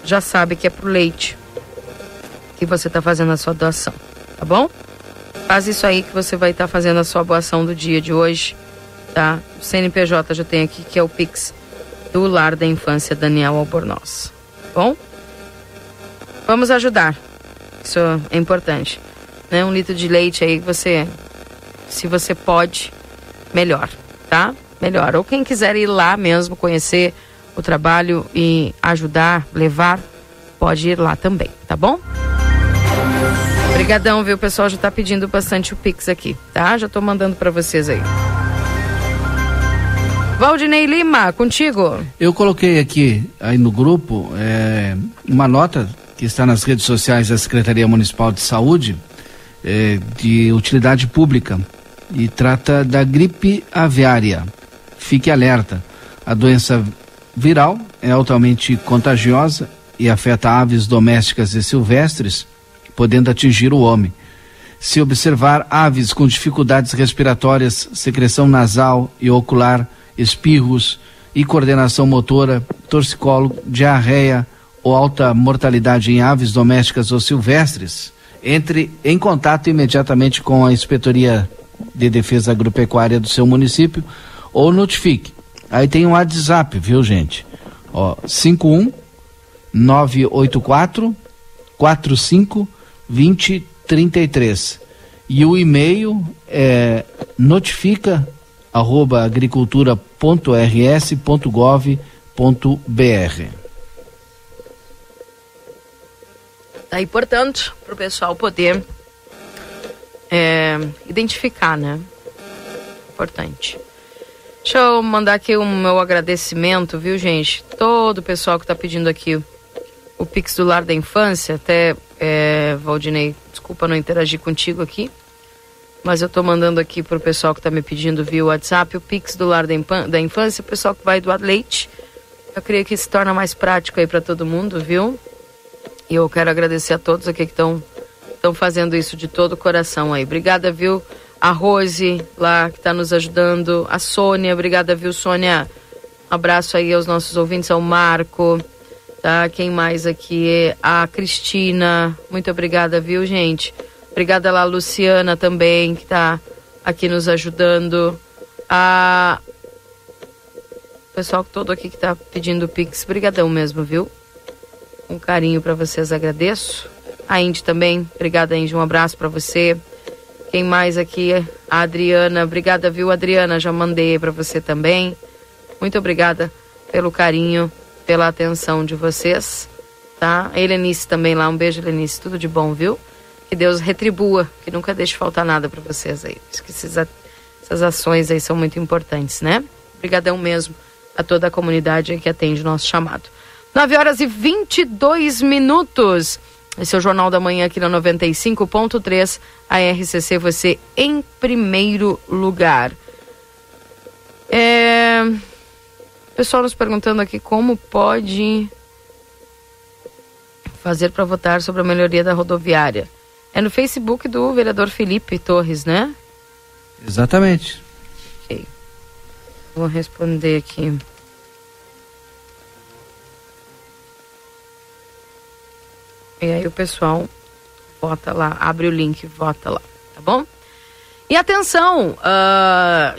já sabe que é pro leite que você tá fazendo a sua doação, tá bom? Faz isso aí que você vai estar fazendo a sua boa ação do dia de hoje, tá? O CNPJ já tem aqui, que é o Pix do Lar da Infância Daniel Albornoz, tá bom? Vamos ajudar, isso é importante, né? 1 litro de leite aí, você, se você pode, melhor, tá? Melhor. Ou quem quiser ir lá mesmo, conhecer o trabalho e ajudar, levar, pode ir lá também, tá bom? Obrigadão, viu? O pessoal já tá pedindo bastante o Pix aqui, tá? Já tô mandando pra vocês aí. Valdinei Lima, contigo. Eu coloquei aqui, aí no grupo, uma nota que está nas redes sociais da Secretaria Municipal de Saúde, de utilidade pública, e trata da gripe aviária. Fique alerta. A doença viral é altamente contagiosa e afeta aves domésticas e silvestres, podendo atingir o homem. Se observar aves com dificuldades respiratórias, secreção nasal e ocular, espirros, incoordenação motora, torcicolo, diarreia ou alta mortalidade em aves domésticas ou silvestres, entre em contato imediatamente com a Inspetoria de Defesa Agropecuária do seu município ou notifique. Aí tem um WhatsApp, viu, gente? Ó, 51 984 45 2033, e o e-mail é notifica@agricultura.rs.gov.br. Daí, portanto, para o pessoal poder identificar, né? Importante. Deixa eu mandar aqui o meu agradecimento, viu, gente? Todo o pessoal que está pedindo aqui o Pix do Lar da Infância. Até, Valdinei, desculpa não interagir contigo aqui, mas eu tô mandando aqui pro pessoal que tá me pedindo via WhatsApp o Pix do Lar da Infância, o pessoal que vai doar leite. Eu creio que se torna mais prático aí para todo mundo, viu? E eu quero agradecer a todos aqui que estão fazendo isso de todo o coração aí. Obrigada, viu? A Rose lá, que tá nos ajudando. A Sônia, obrigada, viu, Sônia? Um abraço aí aos nossos ouvintes, ao Marco. Tá, quem mais aqui? A Cristina, muito obrigada, viu, gente? Obrigada lá, a Luciana também, que tá aqui nos ajudando. O pessoal todo aqui que tá pedindo Pix, brigadão mesmo, viu? Um carinho pra vocês, agradeço. A Indy também, obrigada, Indy, um abraço pra você. Quem mais aqui? A Adriana, obrigada, viu, Adriana? Já mandei pra você também. Muito obrigada pelo carinho, pela atenção de vocês, tá? A Helenice também lá, um beijo, Helenice, tudo de bom, viu? Que Deus retribua, que nunca deixe faltar nada pra vocês aí. Acho que essas ações aí são muito importantes, né? Obrigadão mesmo a toda a comunidade que atende o nosso chamado. 9h22. Esse é o Jornal da Manhã aqui na 95.3, a RCC, você em primeiro lugar. Pessoal nos perguntando aqui como pode fazer para votar sobre a melhoria da rodoviária. É no Facebook do vereador Felipe Torres, né? Exatamente. Ok. Vou responder aqui. E aí o pessoal vota lá, abre o link, vota lá, tá bom? E atenção,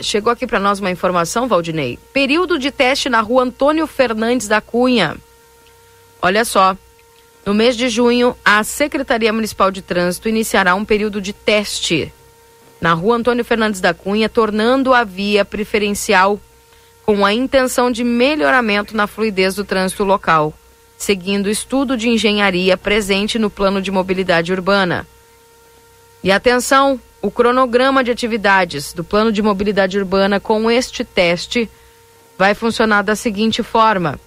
chegou aqui para nós uma informação, Valdinei. Período de teste na rua Antônio Fernandes da Cunha. Olha só, no mês de junho, a Secretaria Municipal de Trânsito iniciará um período de teste na rua Antônio Fernandes da Cunha, tornando a via preferencial com a intenção de melhoramento na fluidez do trânsito local, seguindo o estudo de engenharia presente no plano de mobilidade urbana. E atenção, o cronograma de atividades do plano de mobilidade urbana com este teste vai funcionar da seguinte forma.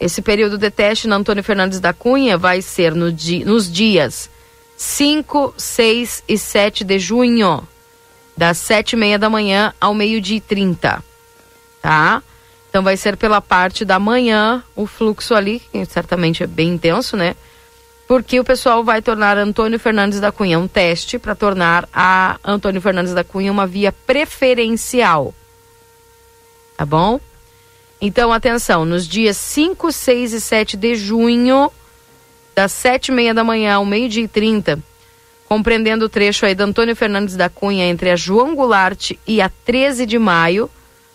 Esse período de teste na Antônio Fernandes da Cunha vai ser nos dias 5, 6 e 7 de junho, das 7h30 da manhã ao 12h30, tá? Então vai ser pela parte da manhã o fluxo ali, que certamente é bem intenso, né? Porque o pessoal vai tornar Antônio Fernandes da Cunha um teste para tornar a Antônio Fernandes da Cunha uma via preferencial, tá bom? Então, atenção, nos dias 5, 6 e 7 de junho, das 7h30 da manhã ao 12h30, compreendendo o trecho aí da Antônio Fernandes da Cunha entre a João Goulart e a 13 de maio,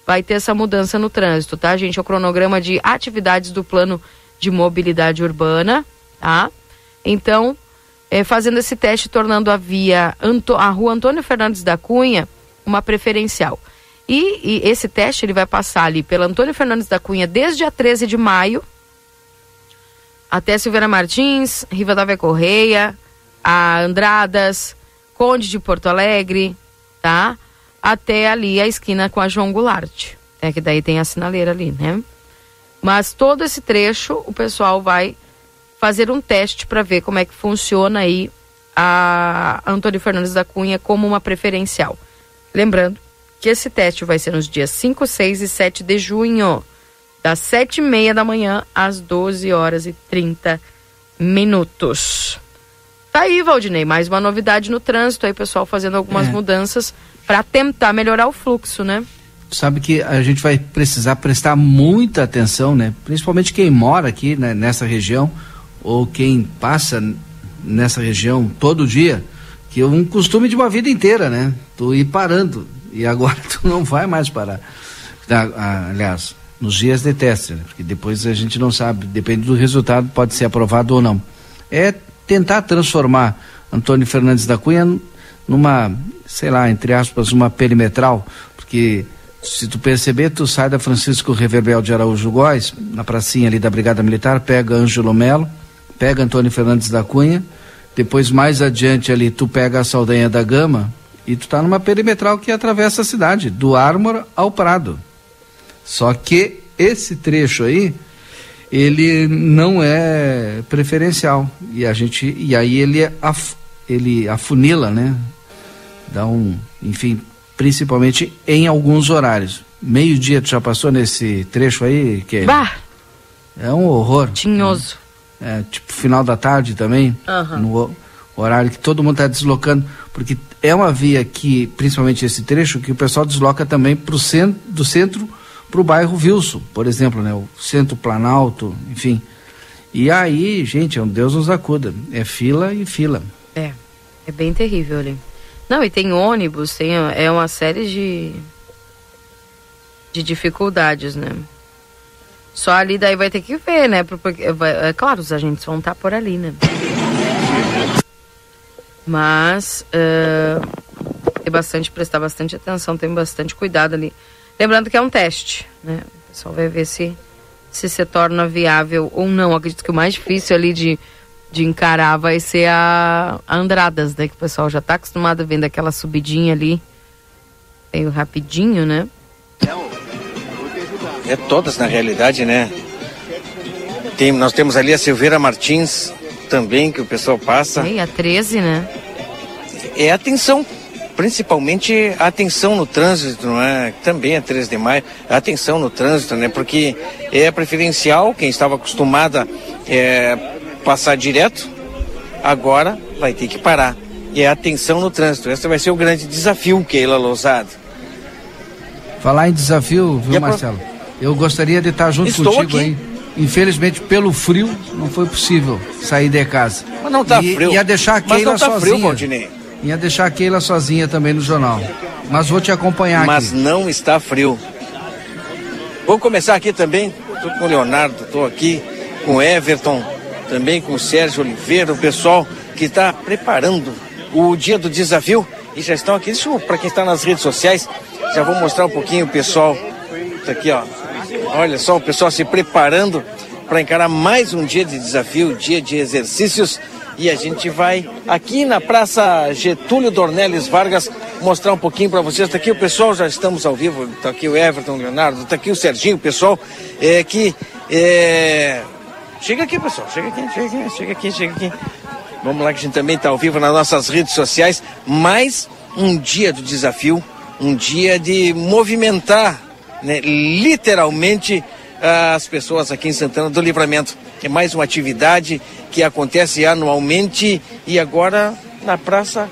vai ter essa mudança no trânsito, tá, gente? É o cronograma de atividades do plano de mobilidade urbana, tá? Então, fazendo esse teste, tornando a via, a rua Antônio Fernandes da Cunha, uma preferencial. E esse teste ele vai passar ali pela Antônio Fernandes da Cunha desde a 13 de maio até Silveira Martins, Rivadavia Correia, a Andradas, Conde de Porto Alegre, tá? Até ali a esquina com a João Goulart. É que daí tem a sinaleira ali, né? Mas todo esse trecho o pessoal vai fazer um teste para ver como é que funciona aí a Antônio Fernandes da Cunha como uma preferencial. Lembrando que esse teste vai ser nos dias 5, 6 e 7 de junho, das 7h30 da manhã às 12h30. Tá aí, Valdinei, mais uma novidade no trânsito, aí pessoal fazendo algumas mudanças para tentar melhorar o fluxo, né? Sabe que a gente vai precisar prestar muita atenção, né? Principalmente quem mora aqui, né, nessa região, ou quem passa nessa região todo dia, que é um costume de uma vida inteira, né? Tu ir parando. E agora tu não vai mais parar. Aliás, nos dias de teste, né? Porque depois a gente não sabe, depende do resultado, pode ser aprovado ou não. É tentar transformar Antônio Fernandes da Cunha numa, sei lá, entre aspas, uma perimetral, porque se tu perceber, tu sai da Francisco Reverbel de Araújo Góes, na pracinha ali da Brigada Militar, pega Ângelo Melo, pega Antônio Fernandes da Cunha, depois mais adiante ali tu pega a Saldanha da Gama, e tu tá numa perimetral que atravessa a cidade, do Ármor ao Prado. Só que esse trecho aí, ele não é preferencial. E aí ele afunila, né? Dá enfim, principalmente em alguns horários. Meio-dia tu já passou nesse trecho aí, que bah! É um horror. Tinhoso. Né? É, tipo final da tarde também, no horário que todo mundo tá deslocando, porque é uma via que, principalmente esse trecho, que o pessoal desloca também do centro para o bairro Wilson, por exemplo, né? O centro Planalto, enfim. E aí, gente, Deus nos acuda. É fila e fila. É bem terrível ali. Não, e tem ônibus, é uma série de dificuldades, né? Só ali daí vai ter que ver, né? Porque, é claro, os agentes vão estar por ali, né? Mas prestar bastante atenção, tem bastante cuidado ali. Lembrando que é um teste, né? O pessoal vai ver se torna viável ou não. Eu acredito que o mais difícil ali de encarar vai ser a Andradas, né? Que o pessoal já está acostumado vendo aquela subidinha ali, meio rapidinho, né? É todas na realidade, né? Nós temos ali a Silveira Martins também, que o pessoal passa. E a 13, né? É atenção, principalmente a atenção no trânsito, não é? Também a 13 de maio, a atenção no trânsito, né? Porque é preferencial, quem estava acostumada passar direto, agora vai ter que parar. E é atenção no trânsito, esse vai ser o grande desafio, Keila Louzada. Falar em desafio, viu, Marcelo? Eu gostaria de estar junto contigo aqui. Aí. Infelizmente, pelo frio, não foi possível sair de casa. Mas não tá frio. Ia deixar a Keila sozinha. Valdinei. Ia deixar a Keila sozinha também no jornal. Mas vou te acompanhar aqui. Mas não está frio. Vou começar aqui também. Estou com o Leonardo, estou aqui. com Everton, também com Sérgio Oliveira, o pessoal que está preparando o dia do desafio e já estão aqui. Deixa eu, para quem está nas redes sociais, já vou mostrar um pouquinho o pessoal. Tá aqui, ó. Olha só, o pessoal se preparando para encarar mais um dia de desafio, dia de exercícios. E a gente vai aqui na Praça Getúlio Dornelles Vargas mostrar um pouquinho para vocês. Está aqui o pessoal, já estamos ao vivo. Está aqui o Everton, o Leonardo, está aqui o Serginho, o pessoal que... Chega aqui, pessoal, chega aqui. Vamos lá que a gente também está ao vivo nas nossas redes sociais. Mais um dia do desafio, um dia de movimentar, né, literalmente, as pessoas aqui em Santana do Livramento. É mais uma atividade que acontece anualmente e agora na Praça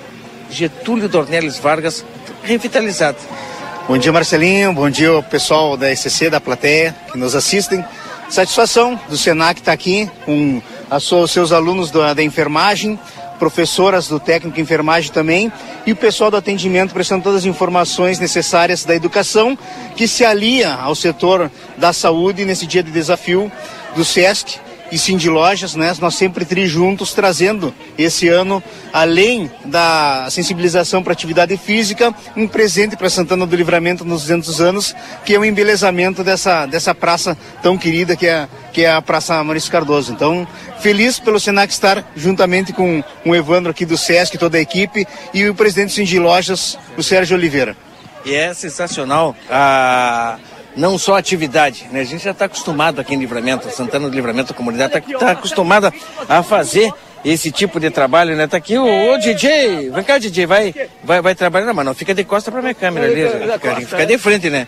Getúlio Dornelles Vargas, revitalizada. Bom dia, Marcelinho, bom dia pessoal da SCC, da plateia, que nos assistem. Satisfação do SENAC estar aqui com seus alunos da enfermagem, professoras do técnico de enfermagem também, e o pessoal do atendimento prestando todas as informações necessárias da educação, que se alia ao setor da saúde nesse dia de desafio do SESC e Sindlojas, né? Nós sempre juntos trazendo esse ano, além da sensibilização para atividade física, um presente para Santana do Livramento nos 200 anos, que é o embelezamento dessa praça tão querida que é a Praça Maurício Cardoso. Então, feliz pelo SENAC estar juntamente com o Evandro aqui do SESC, toda a equipe, e o presidente do Sindlojas, o Sérgio Oliveira. E é sensacional não só a atividade, né? A gente já está acostumado aqui em Livramento, Santana do Livramento, a comunidade está acostumada a fazer esse tipo de trabalho, né? Tá aqui o DJ, vem cá, DJ, vai trabalhar, mas não fica de costa para minha câmera ali, fica de frente, né?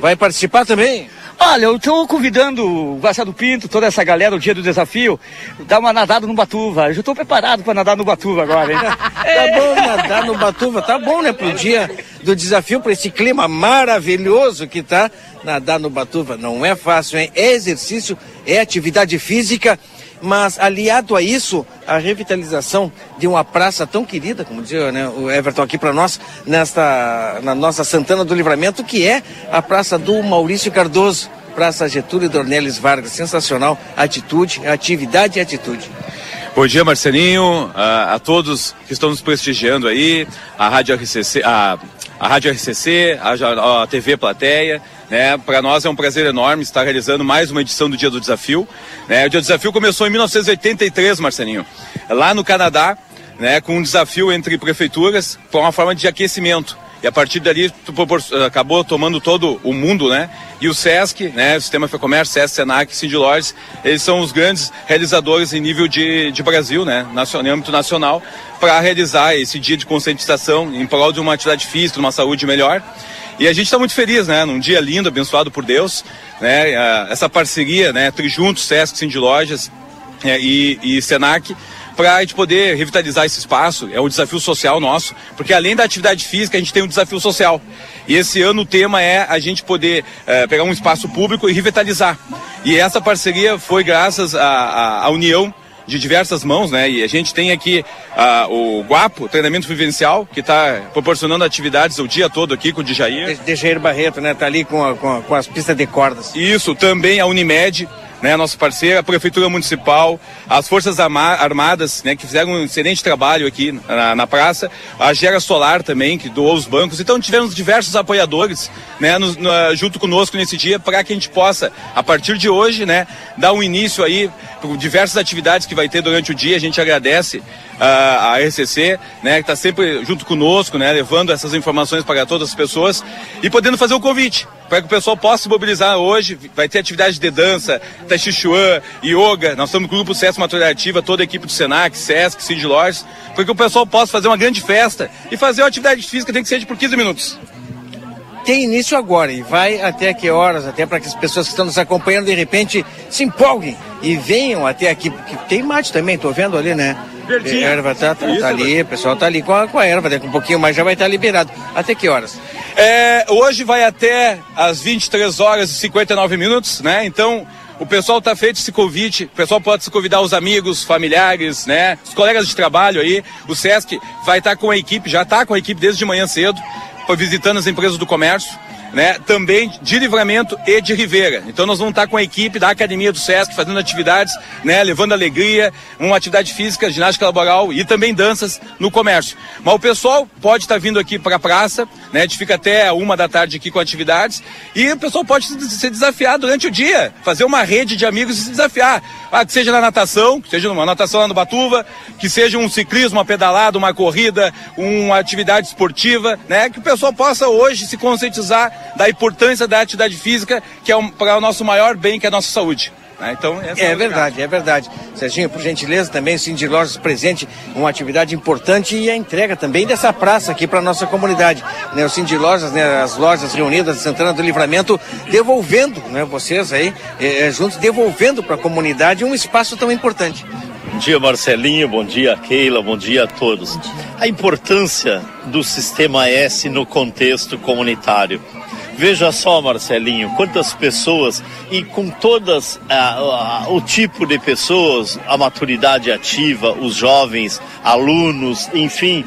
Vai participar também? Olha, eu estou convidando o Marcelo Pinto, toda essa galera, o dia do desafio, dar uma nadada no Batuva. Eu já estou preparado para nadar no Batuva agora, hein? Tá bom, nadar no Batuva, tá bom, né? Pro dia do desafio, para esse clima maravilhoso que tá, nadar no Batuva não é fácil, hein? É exercício, é atividade física, mas aliado a isso, a revitalização de uma praça tão querida, como dizia, né, o Everton aqui para nós, na nossa Santana do Livramento, que é a Praça do Maurício Cardoso, Praça Getúlio Dornelles Vargas. Sensacional, atividade e atitude. Bom dia, Marcelinho, a todos que estão nos prestigiando aí, a Rádio RCC, a Rádio RCC, a TV Plateia, né? Para nós é um prazer enorme estar realizando mais uma edição do Dia do Desafio, né? O Dia do Desafio começou em 1983, Marcelinho, lá no Canadá, né? Com um desafio entre prefeituras para uma forma de aquecimento. E a partir dali acabou tomando todo o mundo, né? E o SESC, né? O Sistema Fecomércio, SESC, SENAC, Sindlojas, eles são os grandes realizadores em nível de Brasil, né? Em âmbito nacional, para realizar esse dia de conscientização em prol de uma atividade física, de uma saúde melhor. E a gente está muito feliz, né? Num dia lindo, abençoado por Deus, né? Essa parceria, né? Trijuntos, SESC, Sindlojas e SENAC, para a gente poder revitalizar esse espaço. É um desafio social nosso, porque além da atividade física, a gente tem um desafio social. E esse ano o tema é a gente poder pegar um espaço público e revitalizar. E essa parceria foi graças à união de diversas mãos, né? E a gente tem aqui o Guapo, treinamento vivencial, que está proporcionando atividades o dia todo aqui com o Djair. Djair Barreto, né? Tá ali com as pistas de cordas. Isso, também a Unimed, né? Nosso parceiro, a Prefeitura Municipal, as Forças Armadas, né? Que fizeram um excelente trabalho aqui na praça, a Gera Solar também, que doou os bancos. Então tivemos diversos apoiadores, né? Junto conosco nesse dia, para que a gente possa, a partir de hoje, né? Dar um início aí por diversas atividades que vai ter durante o dia. A gente agradece a RCC, né, que está sempre junto conosco, né, levando essas informações para todas as pessoas e podendo fazer o convite para que o pessoal possa se mobilizar hoje. Vai ter atividade de dança, tai chi chuan, yoga. Nós estamos com o grupo SESC Maturidade Ativa, toda a equipe do SENAC, SESC, Sindlojas, para que o pessoal possa fazer uma grande festa e fazer uma atividade física, tem que ser de por 15 minutos. Tem início agora e vai até que horas? Até para que as pessoas que estão nos acompanhando de repente se empolguem e venham até aqui, porque tem mate também, estou vendo ali, né? Verdinho. A erva tá ali, o pessoal está ali com a erva, daqui um pouquinho mais já vai estar liberado. Até que horas? Hoje vai até às 23 horas e 59 minutos, né? Então o pessoal está feito esse convite, o pessoal pode se convidar os amigos, familiares, né? Os colegas de trabalho aí. O SESC vai estar com a equipe, já está com a equipe desde de manhã cedo, visitando as empresas do comércio, né, também de Livramento e de Rivera. Então nós vamos estar com a equipe da Academia do SESC fazendo atividades, né, levando alegria, uma atividade física, ginástica laboral e também danças no comércio. Mas o pessoal pode estar vindo aqui para a praça, né, a gente fica até 1 da tarde aqui com atividades, e o pessoal pode se desafiar durante o dia, fazer uma rede de amigos e se desafiar. Ah, que seja na natação, que seja uma natação lá no Batuva, que seja um ciclismo, uma pedalada, uma corrida, uma atividade esportiva, né, que o pessoal possa hoje se conscientizar da importância da atividade física, que é para o nosso maior bem, que é a nossa saúde. Então, é verdade. Serginho, por gentileza, também o Cindy Lojas presente, uma atividade importante, e a entrega também dessa praça aqui para a nossa comunidade. Né, o Cindy Lojas, né, as lojas reunidas de Santana do Livramento, devolvendo, né, vocês aí, juntos, devolvendo para a comunidade um espaço tão importante. Bom dia, Marcelinho, bom dia, Keila, bom dia a todos. A importância do Sistema S no contexto comunitário. Veja só, Marcelinho, quantas pessoas, e com todas o tipo de pessoas, a maturidade ativa, os jovens, alunos, enfim,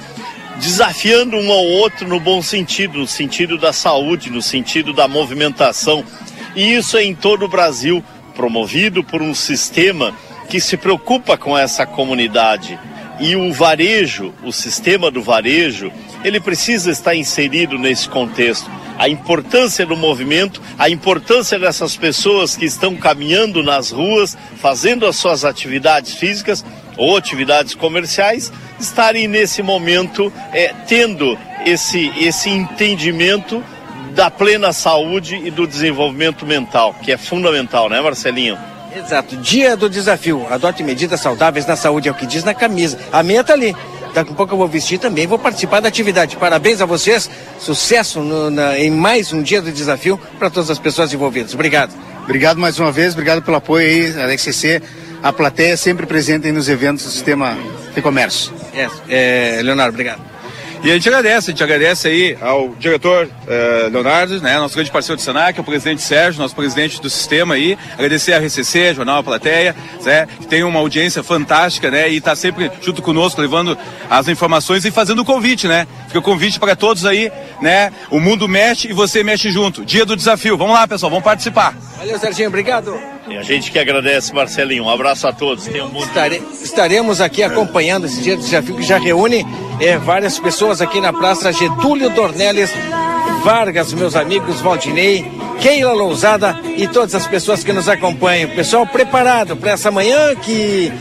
desafiando um ao outro no bom sentido, no sentido da saúde, no sentido da movimentação. E isso é em todo o Brasil, promovido por um sistema que se preocupa com essa comunidade. E o varejo, o sistema do varejo, ele precisa estar inserido nesse contexto. A importância do movimento, a importância dessas pessoas que estão caminhando nas ruas, fazendo as suas atividades físicas ou atividades comerciais, estarem nesse momento tendo esse entendimento da plena saúde e do desenvolvimento mental, que é fundamental, né, Marcelinho? Exato. Dia do desafio. Adote medidas saudáveis na saúde, é o que diz na camisa. A minha tá ali. Daqui a pouco eu vou vestir também, vou participar da atividade. Parabéns a vocês, sucesso em mais um dia do desafio para todas as pessoas envolvidas. Obrigado. Obrigado mais uma vez, obrigado pelo apoio aí, Alex CC. A plateia sempre presente aí nos eventos do Sistema de Comércio. Leonardo, obrigado. E a gente agradece aí ao diretor Leonardo, né, nosso grande parceiro do SENAC, ao presidente Sérgio, nosso presidente do sistema aí, agradecer a RCC, Jornal A Plateia, né, que tem uma audiência fantástica, né, e está sempre junto conosco, levando as informações e fazendo o convite, né, fica o convite para todos aí, né, o mundo mexe e você mexe junto, dia do desafio, vamos lá pessoal, vamos participar. Valeu, Serginho, obrigado. E a gente que agradece, Marcelinho, um abraço a todos. Tenham um bom dia. Estaremos aqui acompanhando esse dia do desafio que já reúne várias pessoas aqui na Praça Getúlio Dornelles Vargas, meus amigos Valdinei, Keila Louzada e todas as pessoas que nos acompanham. Pessoal preparado para essa manhã que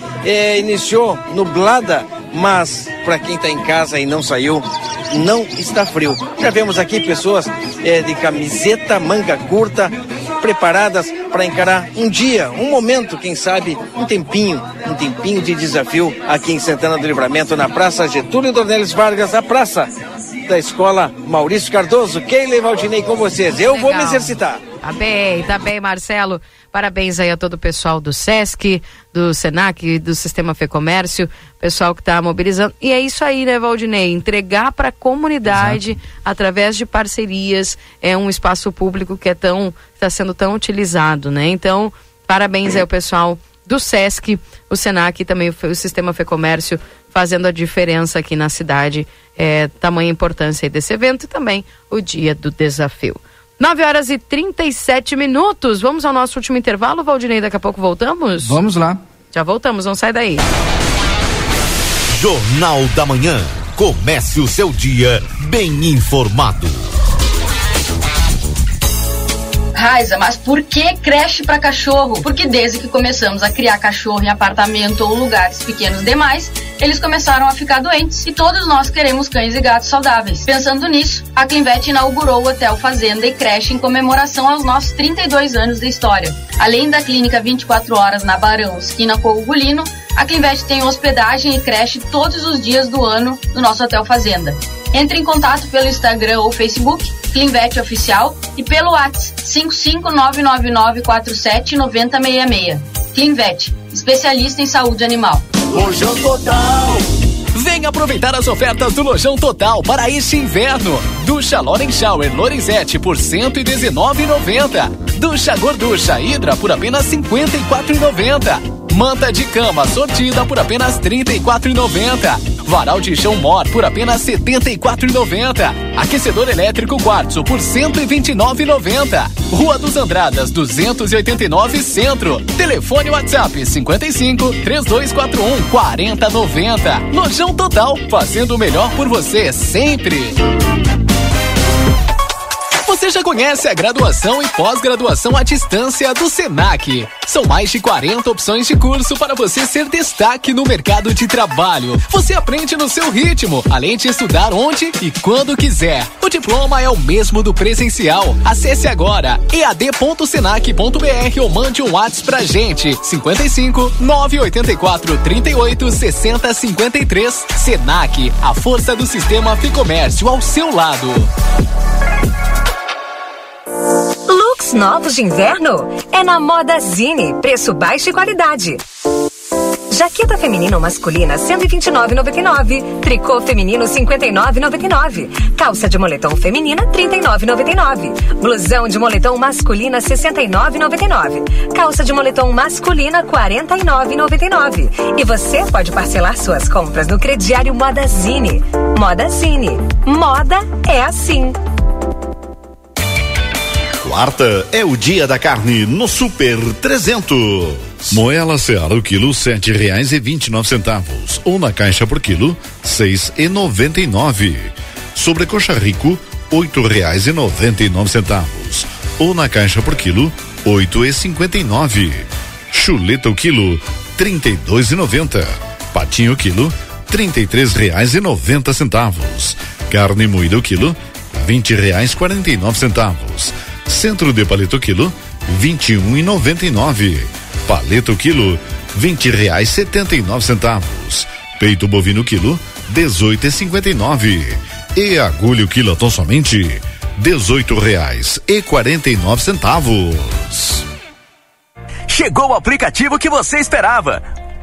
iniciou nublada, mas para quem está em casa e não saiu, não está frio. Já vemos aqui pessoas de camiseta, manga curta, preparadas para encarar um dia, um momento, quem sabe, um tempinho de desafio aqui em Santana do Livramento, na Praça Getúlio Dornelles Vargas, a praça da Escola Maurício Cardoso. Keila e Valdinei com vocês, eu vou me exercitar. Tá bem, Marcelo. Parabéns aí a todo o pessoal do SESC, do SENAC, do Sistema Fecomércio, pessoal que está mobilizando. E é isso aí, né, Valdinei? Entregar para a comunidade, exato, através de parcerias, é um espaço público que está sendo tão utilizado, né? Então, parabéns aí ao pessoal do SESC, o SENAC e também o Sistema Fecomércio, fazendo a diferença aqui na cidade. Tamanha importância aí desse evento e também o Dia do Desafio. 9h37, vamos ao nosso último intervalo, Valdinei, daqui a pouco voltamos? Vamos lá. Já voltamos, não sai daí. Jornal da Manhã, comece o seu dia bem informado. Raiza, mas por que creche para cachorro? Porque desde que começamos a criar cachorro em apartamento ou lugares pequenos demais, eles começaram a ficar doentes e todos nós queremos cães e gatos saudáveis. Pensando nisso, a Clinvet inaugurou o Hotel Fazenda e Creche em comemoração aos nossos 32 anos de história. Além da clínica 24 horas na Barão, esquina Cogolino, a Clinvet tem hospedagem e creche todos os dias do ano no nosso Hotel Fazenda. Entre em contato pelo Instagram ou Facebook, Clinvet Oficial, e pelo WhatsApp 55999479066. Clinvet, especialista em saúde animal. Lojão Total. Vem aproveitar as ofertas do Lojão Total para este inverno. Ducha Loren Shower Lorenzetti por R$ 119,90. Ducha Gorducha Hidra por apenas R$ 54,90. Manta de cama sortida por apenas R$ 34,90. Varal de chão Mor por apenas R$ 74,90. Aquecedor elétrico quartzo por R$ 129,90. Rua dos Andradas, 289 Centro. Telefone WhatsApp 55-3241-4090. Lojão Total, fazendo o melhor por você sempre. Você já conhece a graduação e pós-graduação à distância do SENAC. São mais de 40 opções de curso para você ser destaque no mercado de trabalho. Você aprende no seu ritmo, além de estudar onde e quando quiser. O diploma é o mesmo do presencial. Acesse agora ead.senac.br ou mande um WhatsApp pra gente. 55 984 38 60 53. SENAC, a força do sistema Ficomércio ao seu lado. Looks novos de inverno? É na Moda Zine, preço baixo e qualidade. Jaqueta feminina ou masculina, R$ 129,99. Tricô feminino, R$ 59,99. Calça de moletom feminina, R$ 39,99. Blusão de moletom masculina, R$ 69,99. Calça de moletom masculina, R$ 49,99. E você pode parcelar suas compras no crediário Moda Zine. Moda Zine. Moda é assim. Quarta é o dia da carne no Super 300. Moela Seara, o quilo, R$7,29. Ou na caixa por quilo, R$6,99. Sobrecoxa Rico, R$8,99. Ou na caixa por quilo, R$8,59. Chuleta o quilo, R$32,90. Patinho o quilo, R$33,90. Carne moída o quilo, R$20,49. Centro de paleta o quilo, R$21,99. Paleta o quilo, R$20,79. Peito bovino o quilo, R$18,59. E agulha o quilotão somente, R$18,49. Chegou o aplicativo que você esperava.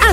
A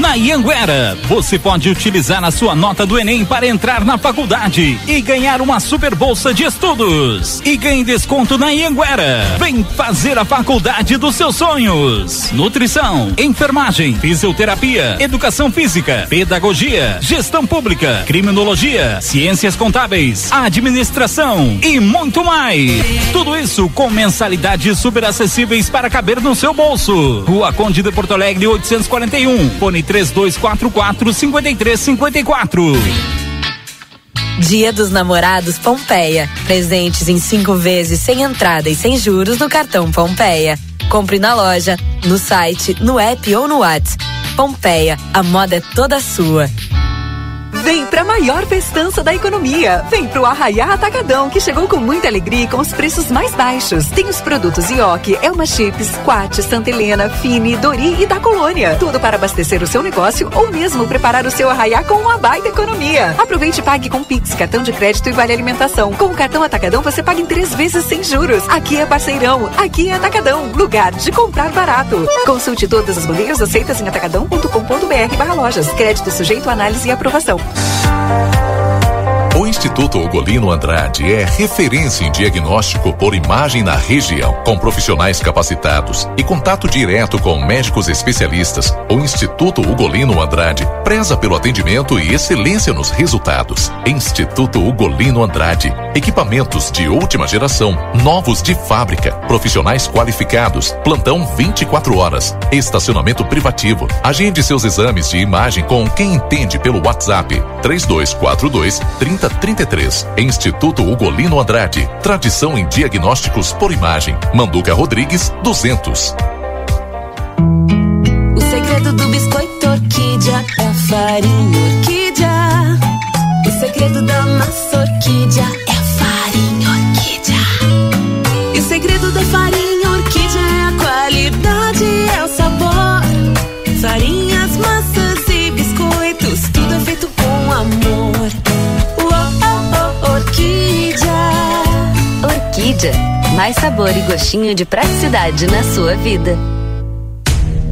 Na Ianguera, você pode utilizar a sua nota do Enem para entrar na faculdade e ganhar uma super bolsa de estudos. E ganhe desconto na Ianguera. Vem fazer a faculdade dos seus sonhos. Nutrição, enfermagem, fisioterapia, educação física, pedagogia, gestão pública, criminologia, ciências contábeis, administração e muito mais. Tudo isso com mensalidades super acessíveis para caber no seu bolso. Rua Conde de Porto Alegre 841. Fone 3244-5354. Dia dos Namorados Pompeia. Presentes em 5 vezes sem entrada e sem juros no cartão Pompeia. Compre na loja, no site, no app ou no WhatsApp. Pompeia, a moda é toda sua. Vem pra maior festança da economia. Vem pro Arraiá Atacadão, que chegou com muita alegria e com os preços mais baixos. Tem os produtos Ioki, Elma Chips, Quat, Santa Helena, Fini, Dori e da Colônia. Tudo para abastecer o seu negócio ou mesmo preparar o seu Arraiá com uma baita economia. Aproveite e pague com Pix, cartão de crédito e vale alimentação. Com o cartão Atacadão você paga em 3 vezes sem juros. Aqui é parceirão, aqui é Atacadão, lugar de comprar barato. Consulte todas as bandeiras aceitas em atacadão.com.br/lojas. Crédito sujeito a análise e aprovação. Instituto Ugolino Andrade é referência em diagnóstico por imagem na região. Com profissionais capacitados e contato direto com médicos especialistas, o Instituto Ugolino Andrade preza pelo atendimento e excelência nos resultados. Instituto Ugolino Andrade. Equipamentos de última geração, novos de fábrica, profissionais qualificados, plantão 24 horas, estacionamento privativo. Agende seus exames de imagem com quem entende pelo WhatsApp 3242-3033. Instituto Ugolino Andrade, tradição em diagnósticos por imagem. Manduca Rodrigues, 200. O segredo do biscoito orquídea é a farinha orquídea. O segredo da massa orquídea é a farinha orquídea. E o segredo da farinha orquídea é a qualidade, é o sabor. Farinhas, massas e biscoitos, tudo é feito com amor. Uou, orquídea. Orquídea, mais sabor e gostinho de praticidade na sua vida.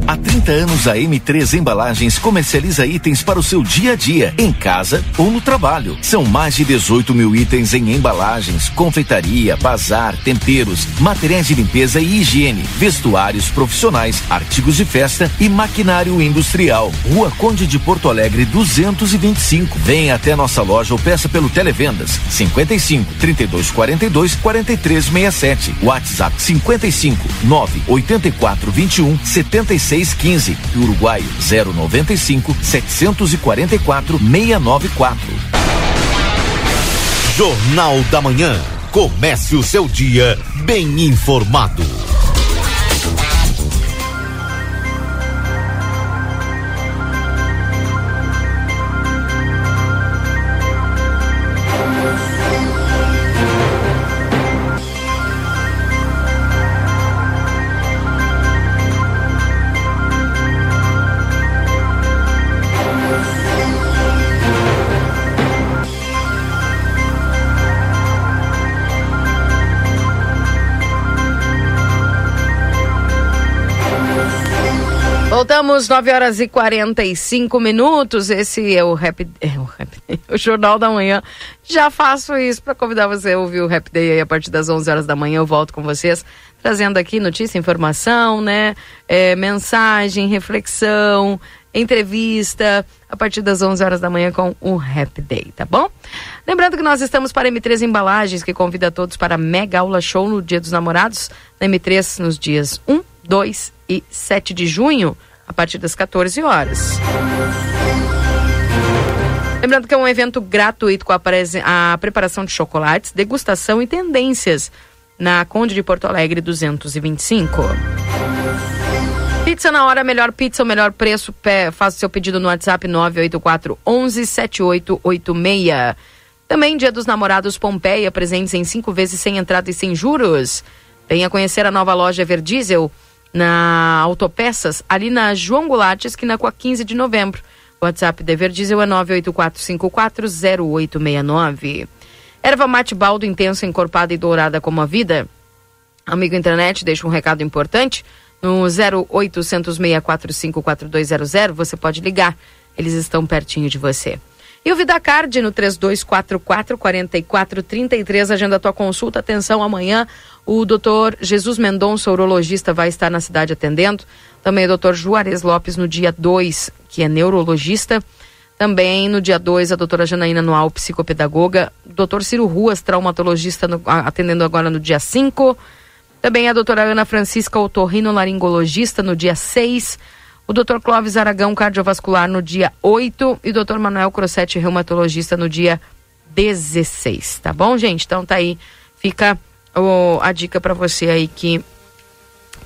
Há 30 anos a M3 Embalagens comercializa itens para o seu dia a dia, em casa ou no trabalho. São mais de 18 mil itens em embalagens, confeitaria, bazar, temperos, materiais de limpeza e higiene, vestuários profissionais, artigos de festa e maquinário industrial. Rua Conde de Porto Alegre 225. Venha até nossa loja ou peça pelo Televendas 55 3242 4367, WhatsApp 55 984 21 76 15, Uruguai 095 744 694. Jornal da Manhã. Comece o seu dia bem informado. Voltamos, 9 horas e 45 minutos. Esse é o Rap Day, o Jornal da Manhã. Já faço isso para convidar você a ouvir o Rap Day aí a partir das 11 horas da manhã. Eu volto com vocês, trazendo aqui notícia, informação, né? Mensagem, reflexão, entrevista, a partir das 11 horas da manhã com o Rap Day, tá bom? Lembrando que nós estamos para a M3 Embalagens, que convida a todos para a Mega Aula Show no Dia dos Namorados, na M3, nos dias 1, 2 e 7 de junho. A partir das 14 horas. Lembrando que é um evento gratuito com a preparação de chocolates, degustação e tendências na Conde de Porto Alegre 225. Pizza na hora, melhor pizza, o melhor preço. Faça o seu pedido no WhatsApp 984 11 7886. Também Dia dos Namorados Pompeia, presentes em 5 vezes sem entrada e sem juros. Venha conhecer a nova loja Everdiesel na Autopeças, ali na João Goulart, esquina com a 15 de novembro. O WhatsApp da Everdiesel é 984540869. Erva mate baldo intenso, encorpada e dourada como a vida. Amigo internet, deixa um recado importante. No 0800-645-4200, você pode ligar. Eles estão pertinho de você. E o VidaCard no 3244-4433, agenda a tua consulta. Atenção, amanhã o doutor Jesus Mendonça, urologista, vai estar na cidade atendendo. Também o doutor Juarez Lopes no dia 2, que é neurologista. Também no dia 2, a doutora Janaína Noal, psicopedagoga. O doutor Ciro Ruas, traumatologista, atendendo agora no dia 5. Também a doutora Ana Francisca Otorrino, laringologista, no dia 6. O Dr. Clóvis Aragão, cardiovascular, no dia 8. E o Dr. Manuel Crossetti, reumatologista, no dia 16. Tá bom, gente? Então tá aí. Fica a dica para você aí que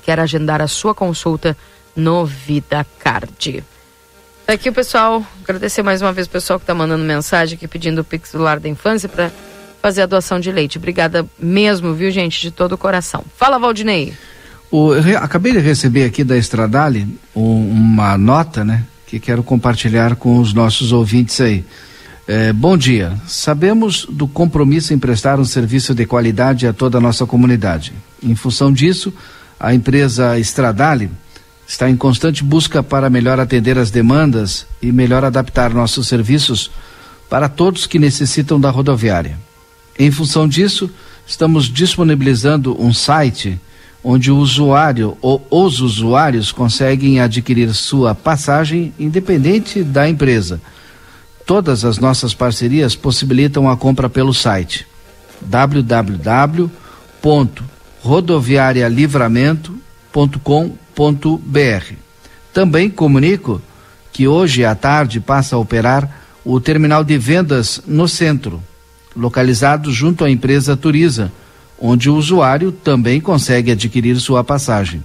quer agendar a sua consulta no VidaCard. Tá aqui o pessoal. Agradecer mais uma vez o pessoal que tá mandando mensagem aqui pedindo o Pix do Lar da Infância para fazer a doação de leite. Obrigada mesmo, viu, gente? De todo o coração. Fala, Valdinei. Eu acabei de receber aqui da Estradale uma nota, né, que quero compartilhar com os nossos ouvintes aí. Bom dia. Sabemos do compromisso em prestar um serviço de qualidade a toda a nossa comunidade. Em função disso, a empresa Estradale está em constante busca para melhor atender as demandas e melhor adaptar nossos serviços para todos que necessitam da rodoviária. Em função disso, estamos disponibilizando um site onde o usuário ou os usuários conseguem adquirir sua passagem independente da empresa. Todas as nossas parcerias possibilitam a compra pelo site www.rodoviarialivramento.com.br. Também comunico que hoje à tarde passa a operar o terminal de vendas no centro, localizado junto à empresa Turiza, onde o usuário também consegue adquirir sua passagem.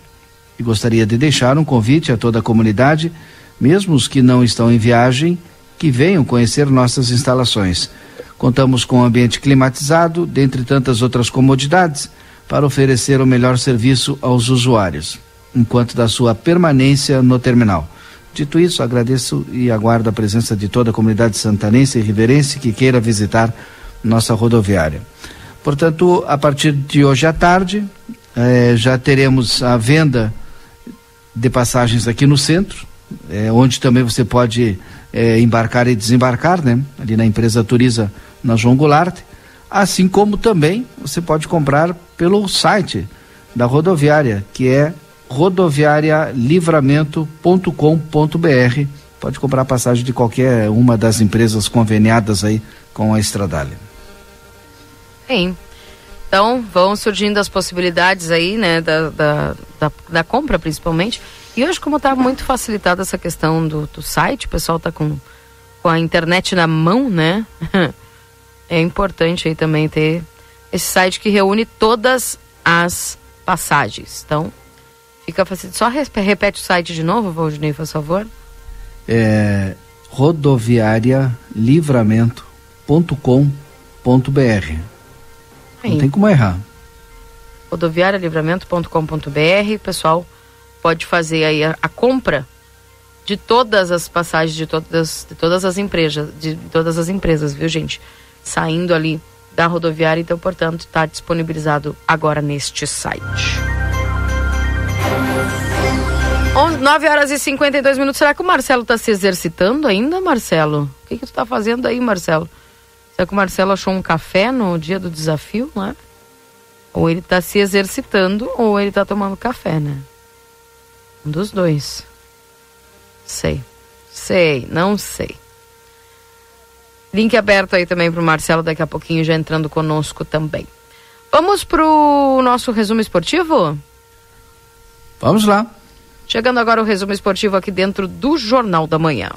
E gostaria de deixar um convite a toda a comunidade, mesmo os que não estão em viagem, que venham conhecer nossas instalações. Contamos com um ambiente climatizado, dentre tantas outras comodidades, para oferecer o melhor serviço aos usuários, enquanto da sua permanência no terminal. Dito isso, agradeço e aguardo a presença de toda a comunidade santanense e riverense que queira visitar nossa rodoviária. Portanto, a partir de hoje à tarde, já teremos a venda de passagens aqui no centro, onde também você pode embarcar e desembarcar, né? Ali na empresa Turiza, na João Goulart, assim como também você pode comprar pelo site da rodoviária, que é rodoviarialivramento.com.br. Pode comprar passagem de qualquer uma das empresas conveniadas aí com a Estradalha. Sim. Então, vão surgindo as possibilidades aí, né, da compra, principalmente. E hoje, como está muito facilitada essa questão do site, o pessoal está com a internet na mão, né? É importante aí também ter esse site que reúne todas as passagens. Então, fica facilitado. Só repete o site de novo, Valdinei, por favor. É rodoviarialivramento.com.br. Não tem como errar. rodoviarialivramento.com.br. O pessoal pode fazer aí a compra de todas as passagens de todas as empresas, viu, gente? Saindo ali da rodoviária, então, portanto, está disponibilizado agora neste site. 9h52. Será que o Marcelo está se exercitando ainda, Marcelo? O que tu está fazendo aí, Marcelo? Será que o Marcelo achou um café no dia do desafio, né? Ou ele tá se exercitando, ou ele tá tomando café, né? Um dos dois. Não sei. Link aberto aí também pro Marcelo, daqui a pouquinho já entrando conosco também. Vamos pro nosso resumo esportivo? Vamos lá. Chegando agora o resumo esportivo aqui dentro do Jornal da Manhã.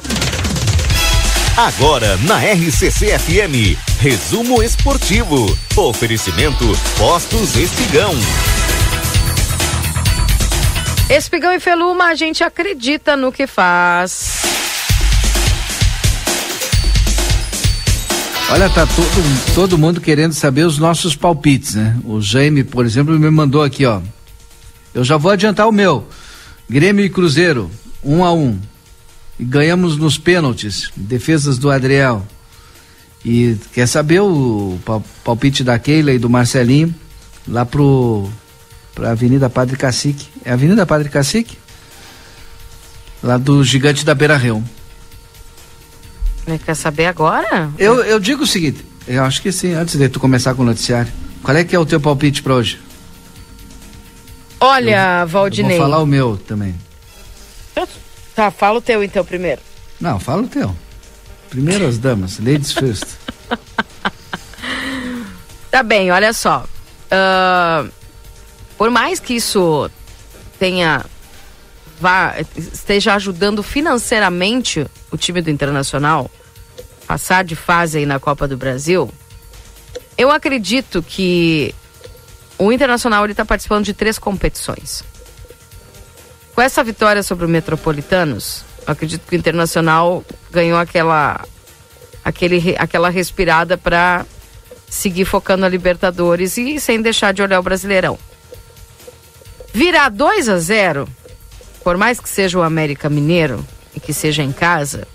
Agora na RCC FM, resumo esportivo, oferecimento Postos Espigão. Espigão e Feluma, a gente acredita no que faz. Olha, tá todo mundo querendo saber os nossos palpites, né? O Jaime, por exemplo, me mandou aqui, ó. Eu já vou adiantar o meu. Grêmio e Cruzeiro, 1-1. Ganhamos nos pênaltis, defesas do Adriel. E quer saber o palpite da Keila e do Marcelinho lá pra Avenida Padre Cacique? É Avenida Padre Cacique? Lá do Gigante da Beira-Rio. Quer saber agora? Eu digo o seguinte, eu acho que sim, antes de tu começar com o noticiário. Qual é que é o teu palpite pra hoje? Olha, Valdinei, eu vou falar o meu também. Tá, fala o teu então primeiro. Não, fala o teu. Primeiro as damas, ladies first. Tá bem, olha só. Por mais que isso esteja ajudando financeiramente o time do Internacional passar de fase aí na Copa do Brasil, eu acredito que o Internacional ele tá participando de 3 competições. Com essa vitória sobre o Metropolitanos, eu acredito que o Internacional ganhou aquela respirada para seguir focando a Libertadores e sem deixar de olhar o Brasileirão. Virar 2-0, por mais que seja o América Mineiro e que seja em casa,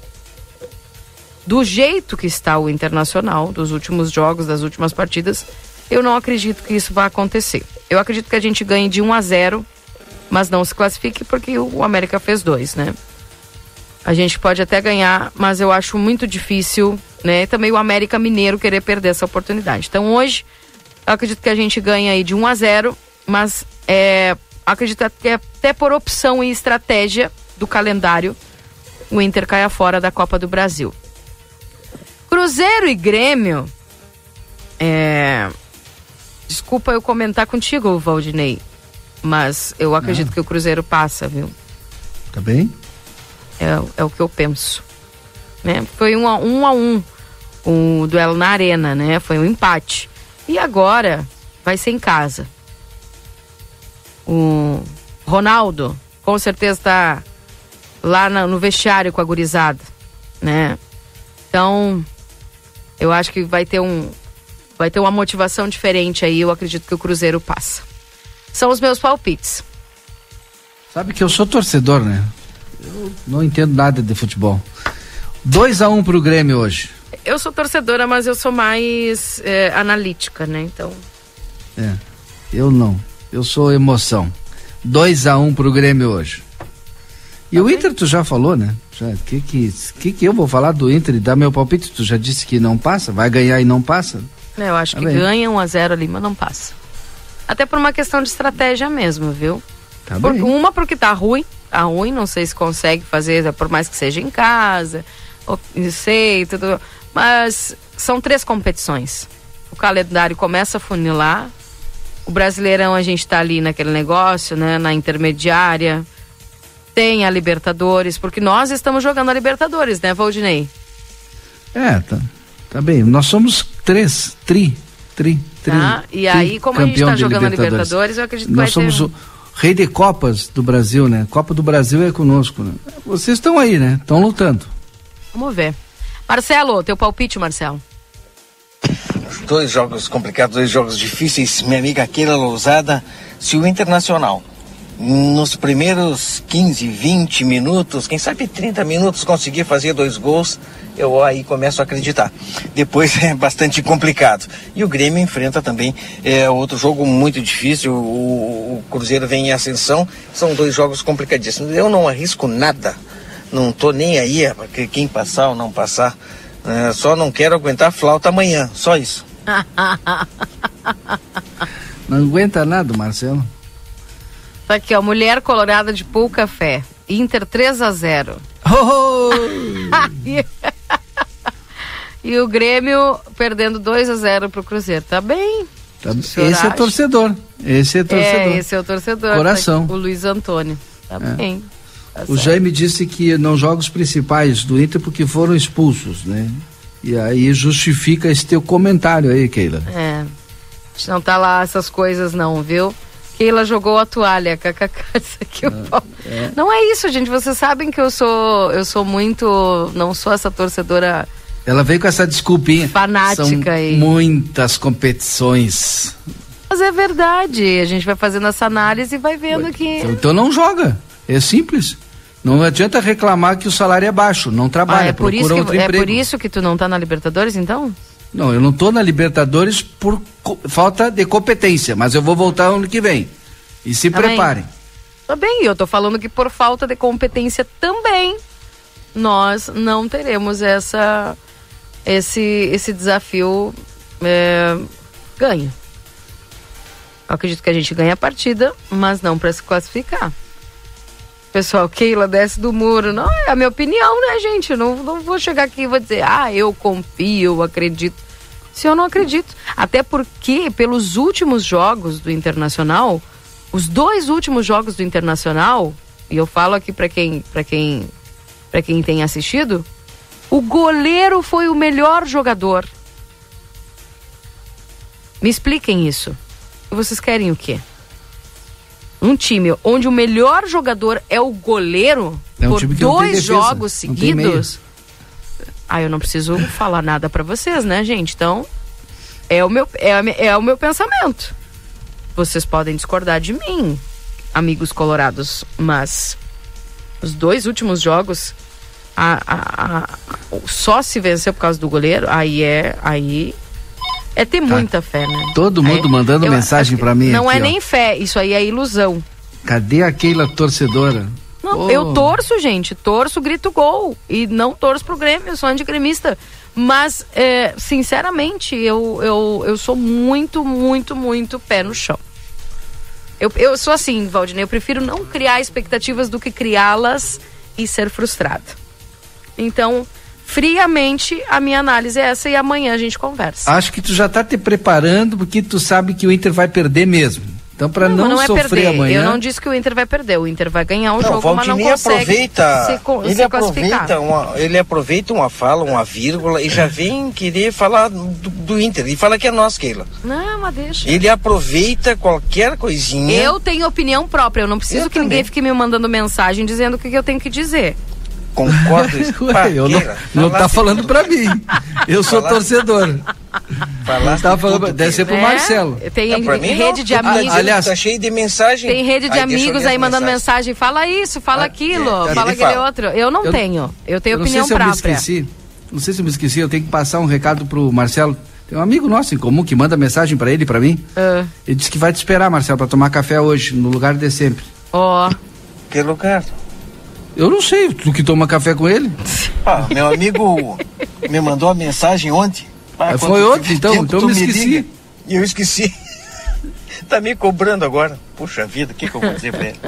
do jeito que está o Internacional, dos últimos jogos, das últimas partidas, eu não acredito que isso vá acontecer. Eu acredito que a gente ganhe de 1-0, mas não se classifique porque o América fez 2, né? a gente pode até ganhar, mas eu acho muito difícil, né? Também o América Mineiro querer perder essa oportunidade. Então hoje, eu acredito que a gente ganha aí de 1-0, mas acredito que até por opção e estratégia do calendário, o Inter caia fora da Copa do Brasil. Cruzeiro e Grêmio, desculpa eu comentar contigo, Valdinei, mas eu acredito que o Cruzeiro passa, viu? Tá bem? É o que eu penso, né? Foi um a um o duelo na arena, né? Foi um empate. E agora vai ser em casa. O Ronaldo com certeza tá lá no vestiário com a gurizada, né? Então eu acho que vai ter uma motivação diferente aí. Eu acredito que o Cruzeiro passa. São os meus palpites. Sabe que eu sou torcedor, né? Eu não entendo nada de futebol. 2-1 pro Grêmio hoje. Eu sou torcedora, mas eu sou mais analítica, né? Então. Eu não. Eu sou emoção. 2-1 pro Grêmio hoje. E o Inter tu já falou, né? O que eu vou falar do Inter e dar meu palpite? Tu já disse que não passa, vai ganhar e não passa? Eu acho que ganha 1-0 ali, mas não passa. Até por uma questão de estratégia mesmo, viu? Tá bem. Porque tá ruim, não sei se consegue fazer, por mais que seja em casa, ou, não sei, tudo. Mas são 3 competições. O calendário começa a funilar. O Brasileirão a gente tá ali naquele negócio, né? Na intermediária. Tem a Libertadores, porque nós estamos jogando a Libertadores, né, Valdinei? Tá bem. Nós somos 3, tá? E aí, como a gente tá jogando a Libertadores, eu acredito que nós somos o rei de Copas do Brasil, né? Copa do Brasil é conosco, né? Vocês estão aí, né? Estão lutando. Vamos ver. Marcelo, teu palpite, Marcelo. 2 jogos complicados, 2 jogos difíceis. Minha amiga Keila Louzada, se o Internacional nos primeiros 15, 20 minutos, quem sabe 30 minutos, conseguir fazer 2 gols, eu aí começo a acreditar. Depois é bastante complicado. E o Grêmio enfrenta também outro jogo muito difícil. O Cruzeiro vem em ascensão. São 2 jogos complicadíssimos. Eu não arrisco nada. Não tô nem aí quem passar ou não passar. Só não quero aguentar flauta amanhã. Só isso. Não aguenta nada, Marcelo. Tá aqui, ó, mulher colorada de pouca fé. Inter 3-0. Oh! E o Grêmio perdendo 2-0 pro Cruzeiro. Tá bem? Tá, esse é torcedor. Esse é o torcedor. Coração. Tá, o Luiz Antônio. Tá bem. Tá o Jaime disse que não joga os principais do Inter porque foram expulsos, né? E aí justifica esse teu comentário aí, Keila. A gente não tá lá essas coisas não, viu? Keila jogou a toalha, kkk, isso aqui Não é isso, gente, vocês sabem que eu sou muito, não sou essa torcedora. Ela veio com essa desculpinha. Fanática. São aí. Muitas competições. Mas é verdade, a gente vai fazendo essa análise e vai vendo que... Então não joga, é simples. Não adianta reclamar que o salário é baixo, não trabalha, procura outro emprego. É por isso que tu não tá na Libertadores, então? Não, eu não tô na Libertadores por falta de competência, mas eu vou voltar ano que vem. E se preparem. Tá bem, eu tô falando que por falta de competência também, nós não teremos esse desafio ganho. Eu acredito que a gente ganha a partida, mas não para se classificar. Pessoal, Keila desce do muro. Não, é a minha opinião, né, gente? Não vou chegar aqui e vou dizer, eu confio, eu acredito. Se eu não acredito. Até porque, pelos últimos jogos do Internacional, os 2 últimos jogos do Internacional, e eu falo aqui pra quem tem assistido, o goleiro foi o melhor jogador. Me expliquem isso. Vocês querem o quê? Um time onde o melhor jogador é o goleiro por 2 jogos seguidos. Eu não preciso falar nada pra vocês, né, gente? Então, é o meu pensamento. Vocês podem discordar de mim, amigos colorados, mas os 2 últimos jogos só se venceu por causa do goleiro, aí é ter muita fé, né? Todo mundo mandando mensagem pra mim. Não aqui, nem fé, isso aí é ilusão. Cadê a Keila torcedora? Não, eu torço, gente, torço, grito gol. E não torço pro Grêmio, eu sou antigremista. Mas, sinceramente, eu sou muito, muito, muito pé no chão. Eu sou assim, Valdinei, eu prefiro não criar expectativas do que criá-las e ser frustrado. Então, friamente, a minha análise é essa e amanhã a gente conversa. Acho que tu já tá te preparando porque tu sabe que o Inter vai perder mesmo. Então, para não é sofrer perder. Amanhã... Eu não disse que o Inter vai ganhar o jogo, mas não consegue se classificar. Ele aproveita uma fala, uma vírgula, e já vem querer falar do Inter. E fala que é nosso, Keila. Não, mas deixa. Ele aproveita qualquer coisinha. Eu tenho opinião própria, eu não preciso que ninguém fique me mandando mensagem dizendo o que eu tenho que dizer. Concordo. Eu não tá falando para mim. Eu sou torcedor. Deve ser pro Marcelo. Tem rede de amigos. Aliás, tá cheio de mensagem. Tem rede de amigos aí mandando mensagem. Fala isso, fala aquilo, fala aquele outro. Eu não tenho. Eu tenho opinião própria. Não sei se eu me esqueci. Eu tenho que passar um recado pro Marcelo. Tem um amigo nosso em comum que manda mensagem para ele e para mim. Ele disse que vai te esperar, Marcelo, para tomar café hoje, no lugar de sempre. Ó. Que lugar? Eu não sei, tu que toma café com ele? Ah, meu amigo me mandou a mensagem ontem. Foi ontem, então eu me esqueci. E eu esqueci. Tá me cobrando agora. Puxa vida, o que eu vou dizer pra ele?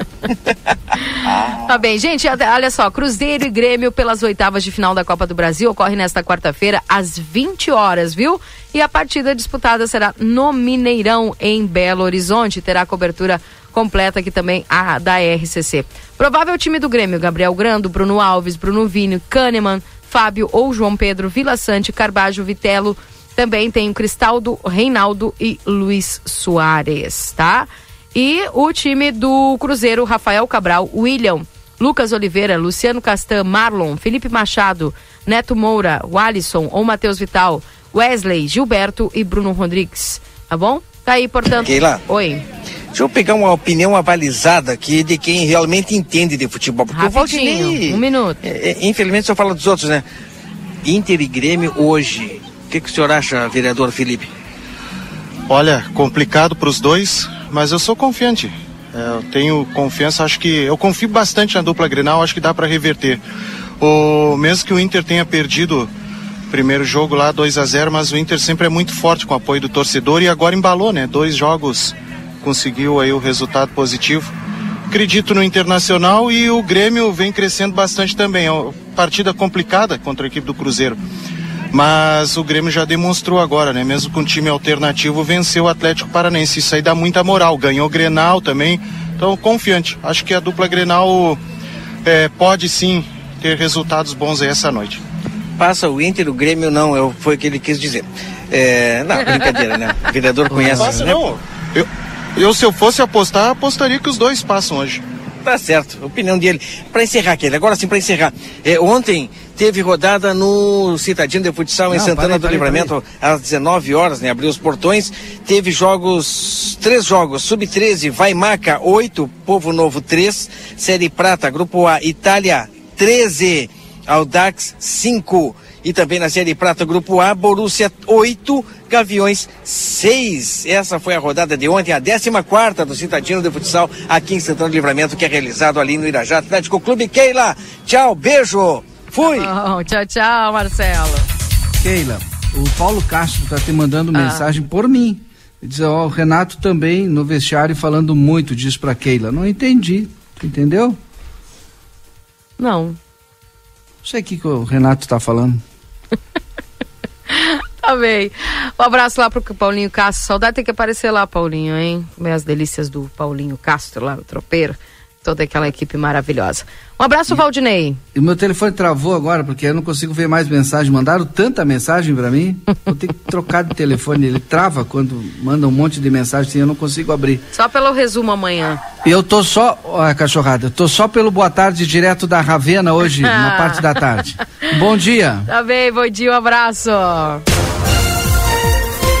Tá bem, gente, olha só, Cruzeiro e Grêmio pelas oitavas de final da Copa do Brasil ocorre nesta quarta-feira às 20 horas, viu? E a partida disputada será no Mineirão, em Belo Horizonte, terá cobertura completa aqui também a da RCC. Provável time do Grêmio: Gabriel Grando, Bruno Alves, Bruno Vini, Kahneman, Fábio ou João Pedro, Vila Sante, Carbajo, Vitello. Também tem o Cristaldo, Reinaldo e Luiz Soares, tá? E o time do Cruzeiro: Rafael Cabral, William, Lucas Oliveira, Luciano Castan, Marlon, Felipe Machado, Neto Moura, Walisson ou Matheus Vital, Wesley, Gilberto e Bruno Rodrigues, tá bom? Tá aí, portanto... Keila. Oi. Deixa eu pegar uma opinião avalizada aqui de quem realmente entende de futebol. Porque rapidinho, eu Valdinei, um minuto. Infelizmente só fala dos outros, né? Inter e Grêmio hoje. O que o senhor acha, vereador Felipe? Olha, complicado para os dois, mas eu sou confiante. Eu tenho confiança, acho que... Eu confio bastante na dupla Grenal, acho que dá para reverter. Mesmo que o Inter tenha perdido... Primeiro jogo lá, 2-0, mas o Inter sempre é muito forte com o apoio do torcedor e agora embalou, né? 2 jogos, conseguiu aí o resultado positivo. Acredito no Internacional e o Grêmio vem crescendo bastante também. É uma partida complicada contra a equipe do Cruzeiro, mas o Grêmio já demonstrou agora, né? Mesmo com um time alternativo, venceu o Atlético Paranaense. Isso aí dá muita moral, ganhou o Grenal também. Então, confiante. Acho que a dupla Grenal pode sim ter resultados bons aí essa noite. Passa o Inter, o Grêmio não, foi o que ele quis dizer. Não, brincadeira, né? O vereador conhece. Passa, né? Não. Eu, se eu fosse apostar, apostaria que os dois passam hoje. Tá certo, opinião dele. Pra encerrar, Keila, agora sim, pra encerrar. Ontem teve rodada no Citadino de Futsal em Santana do Livramento, às 19 horas, né? Abriu os portões. Teve jogos, 3 jogos, Sub-13, Vaimaca, 8, Povo Novo, 3, Série Prata, Grupo A, Itália, 13, Audax 5, e também na Série Prata, Grupo A, Borussia 8, Gaviões 6. Essa foi a rodada de ontem, a 14ª do Citadino de Futsal aqui em Santana do Livramento, que é realizado ali no Irajá Atlético Clube. Keila, tchau, beijo, fui. Tchau, tchau, Marcelo. Keila, o Paulo Castro está te mandando mensagem por mim. Ele diz, o Renato também no vestiário falando muito disso pra Keila. Não entendi, tu entendeu? Não. Não sei o que o Renato tá falando. Tá bem. Um abraço lá pro Paulinho Castro. Saudade tem que aparecer lá, Paulinho, hein? Comer as delícias do Paulinho Castro lá, o tropeiro. Toda aquela equipe maravilhosa. Um abraço, Valdinei. E o meu telefone travou agora, porque eu não consigo ver mais mensagem. Mandaram tanta mensagem pra mim. Vou ter que trocar de telefone. Ele trava quando manda um monte de mensagem assim, eu não consigo abrir. Só pelo resumo amanhã. Eu tô só, cachorrada, eu tô só pelo boa tarde direto da Ravena hoje, na parte da tarde. Bom dia. Tá bem, bom dia, um abraço.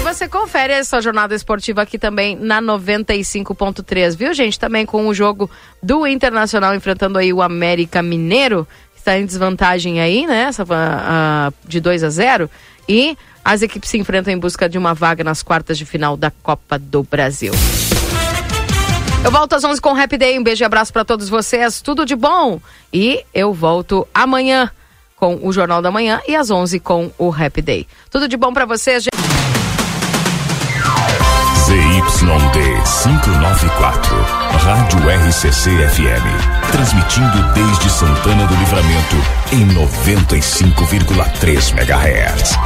Você confere essa jornada esportiva aqui também na 95.3, viu, gente? Também com o jogo do Internacional enfrentando aí o América Mineiro, que está em desvantagem aí, né? De 2-0. E as equipes se enfrentam em busca de uma vaga nas quartas de final da Copa do Brasil. Eu volto às 11 com o Happy Day. Um beijo e abraço para todos vocês. Tudo de bom. E eu volto amanhã com o Jornal da Manhã e às 11 com o Happy Day. Tudo de bom para vocês, gente. ZYD 594, Rádio RCC FM, transmitindo desde Santana do Livramento em 95,3 MHz.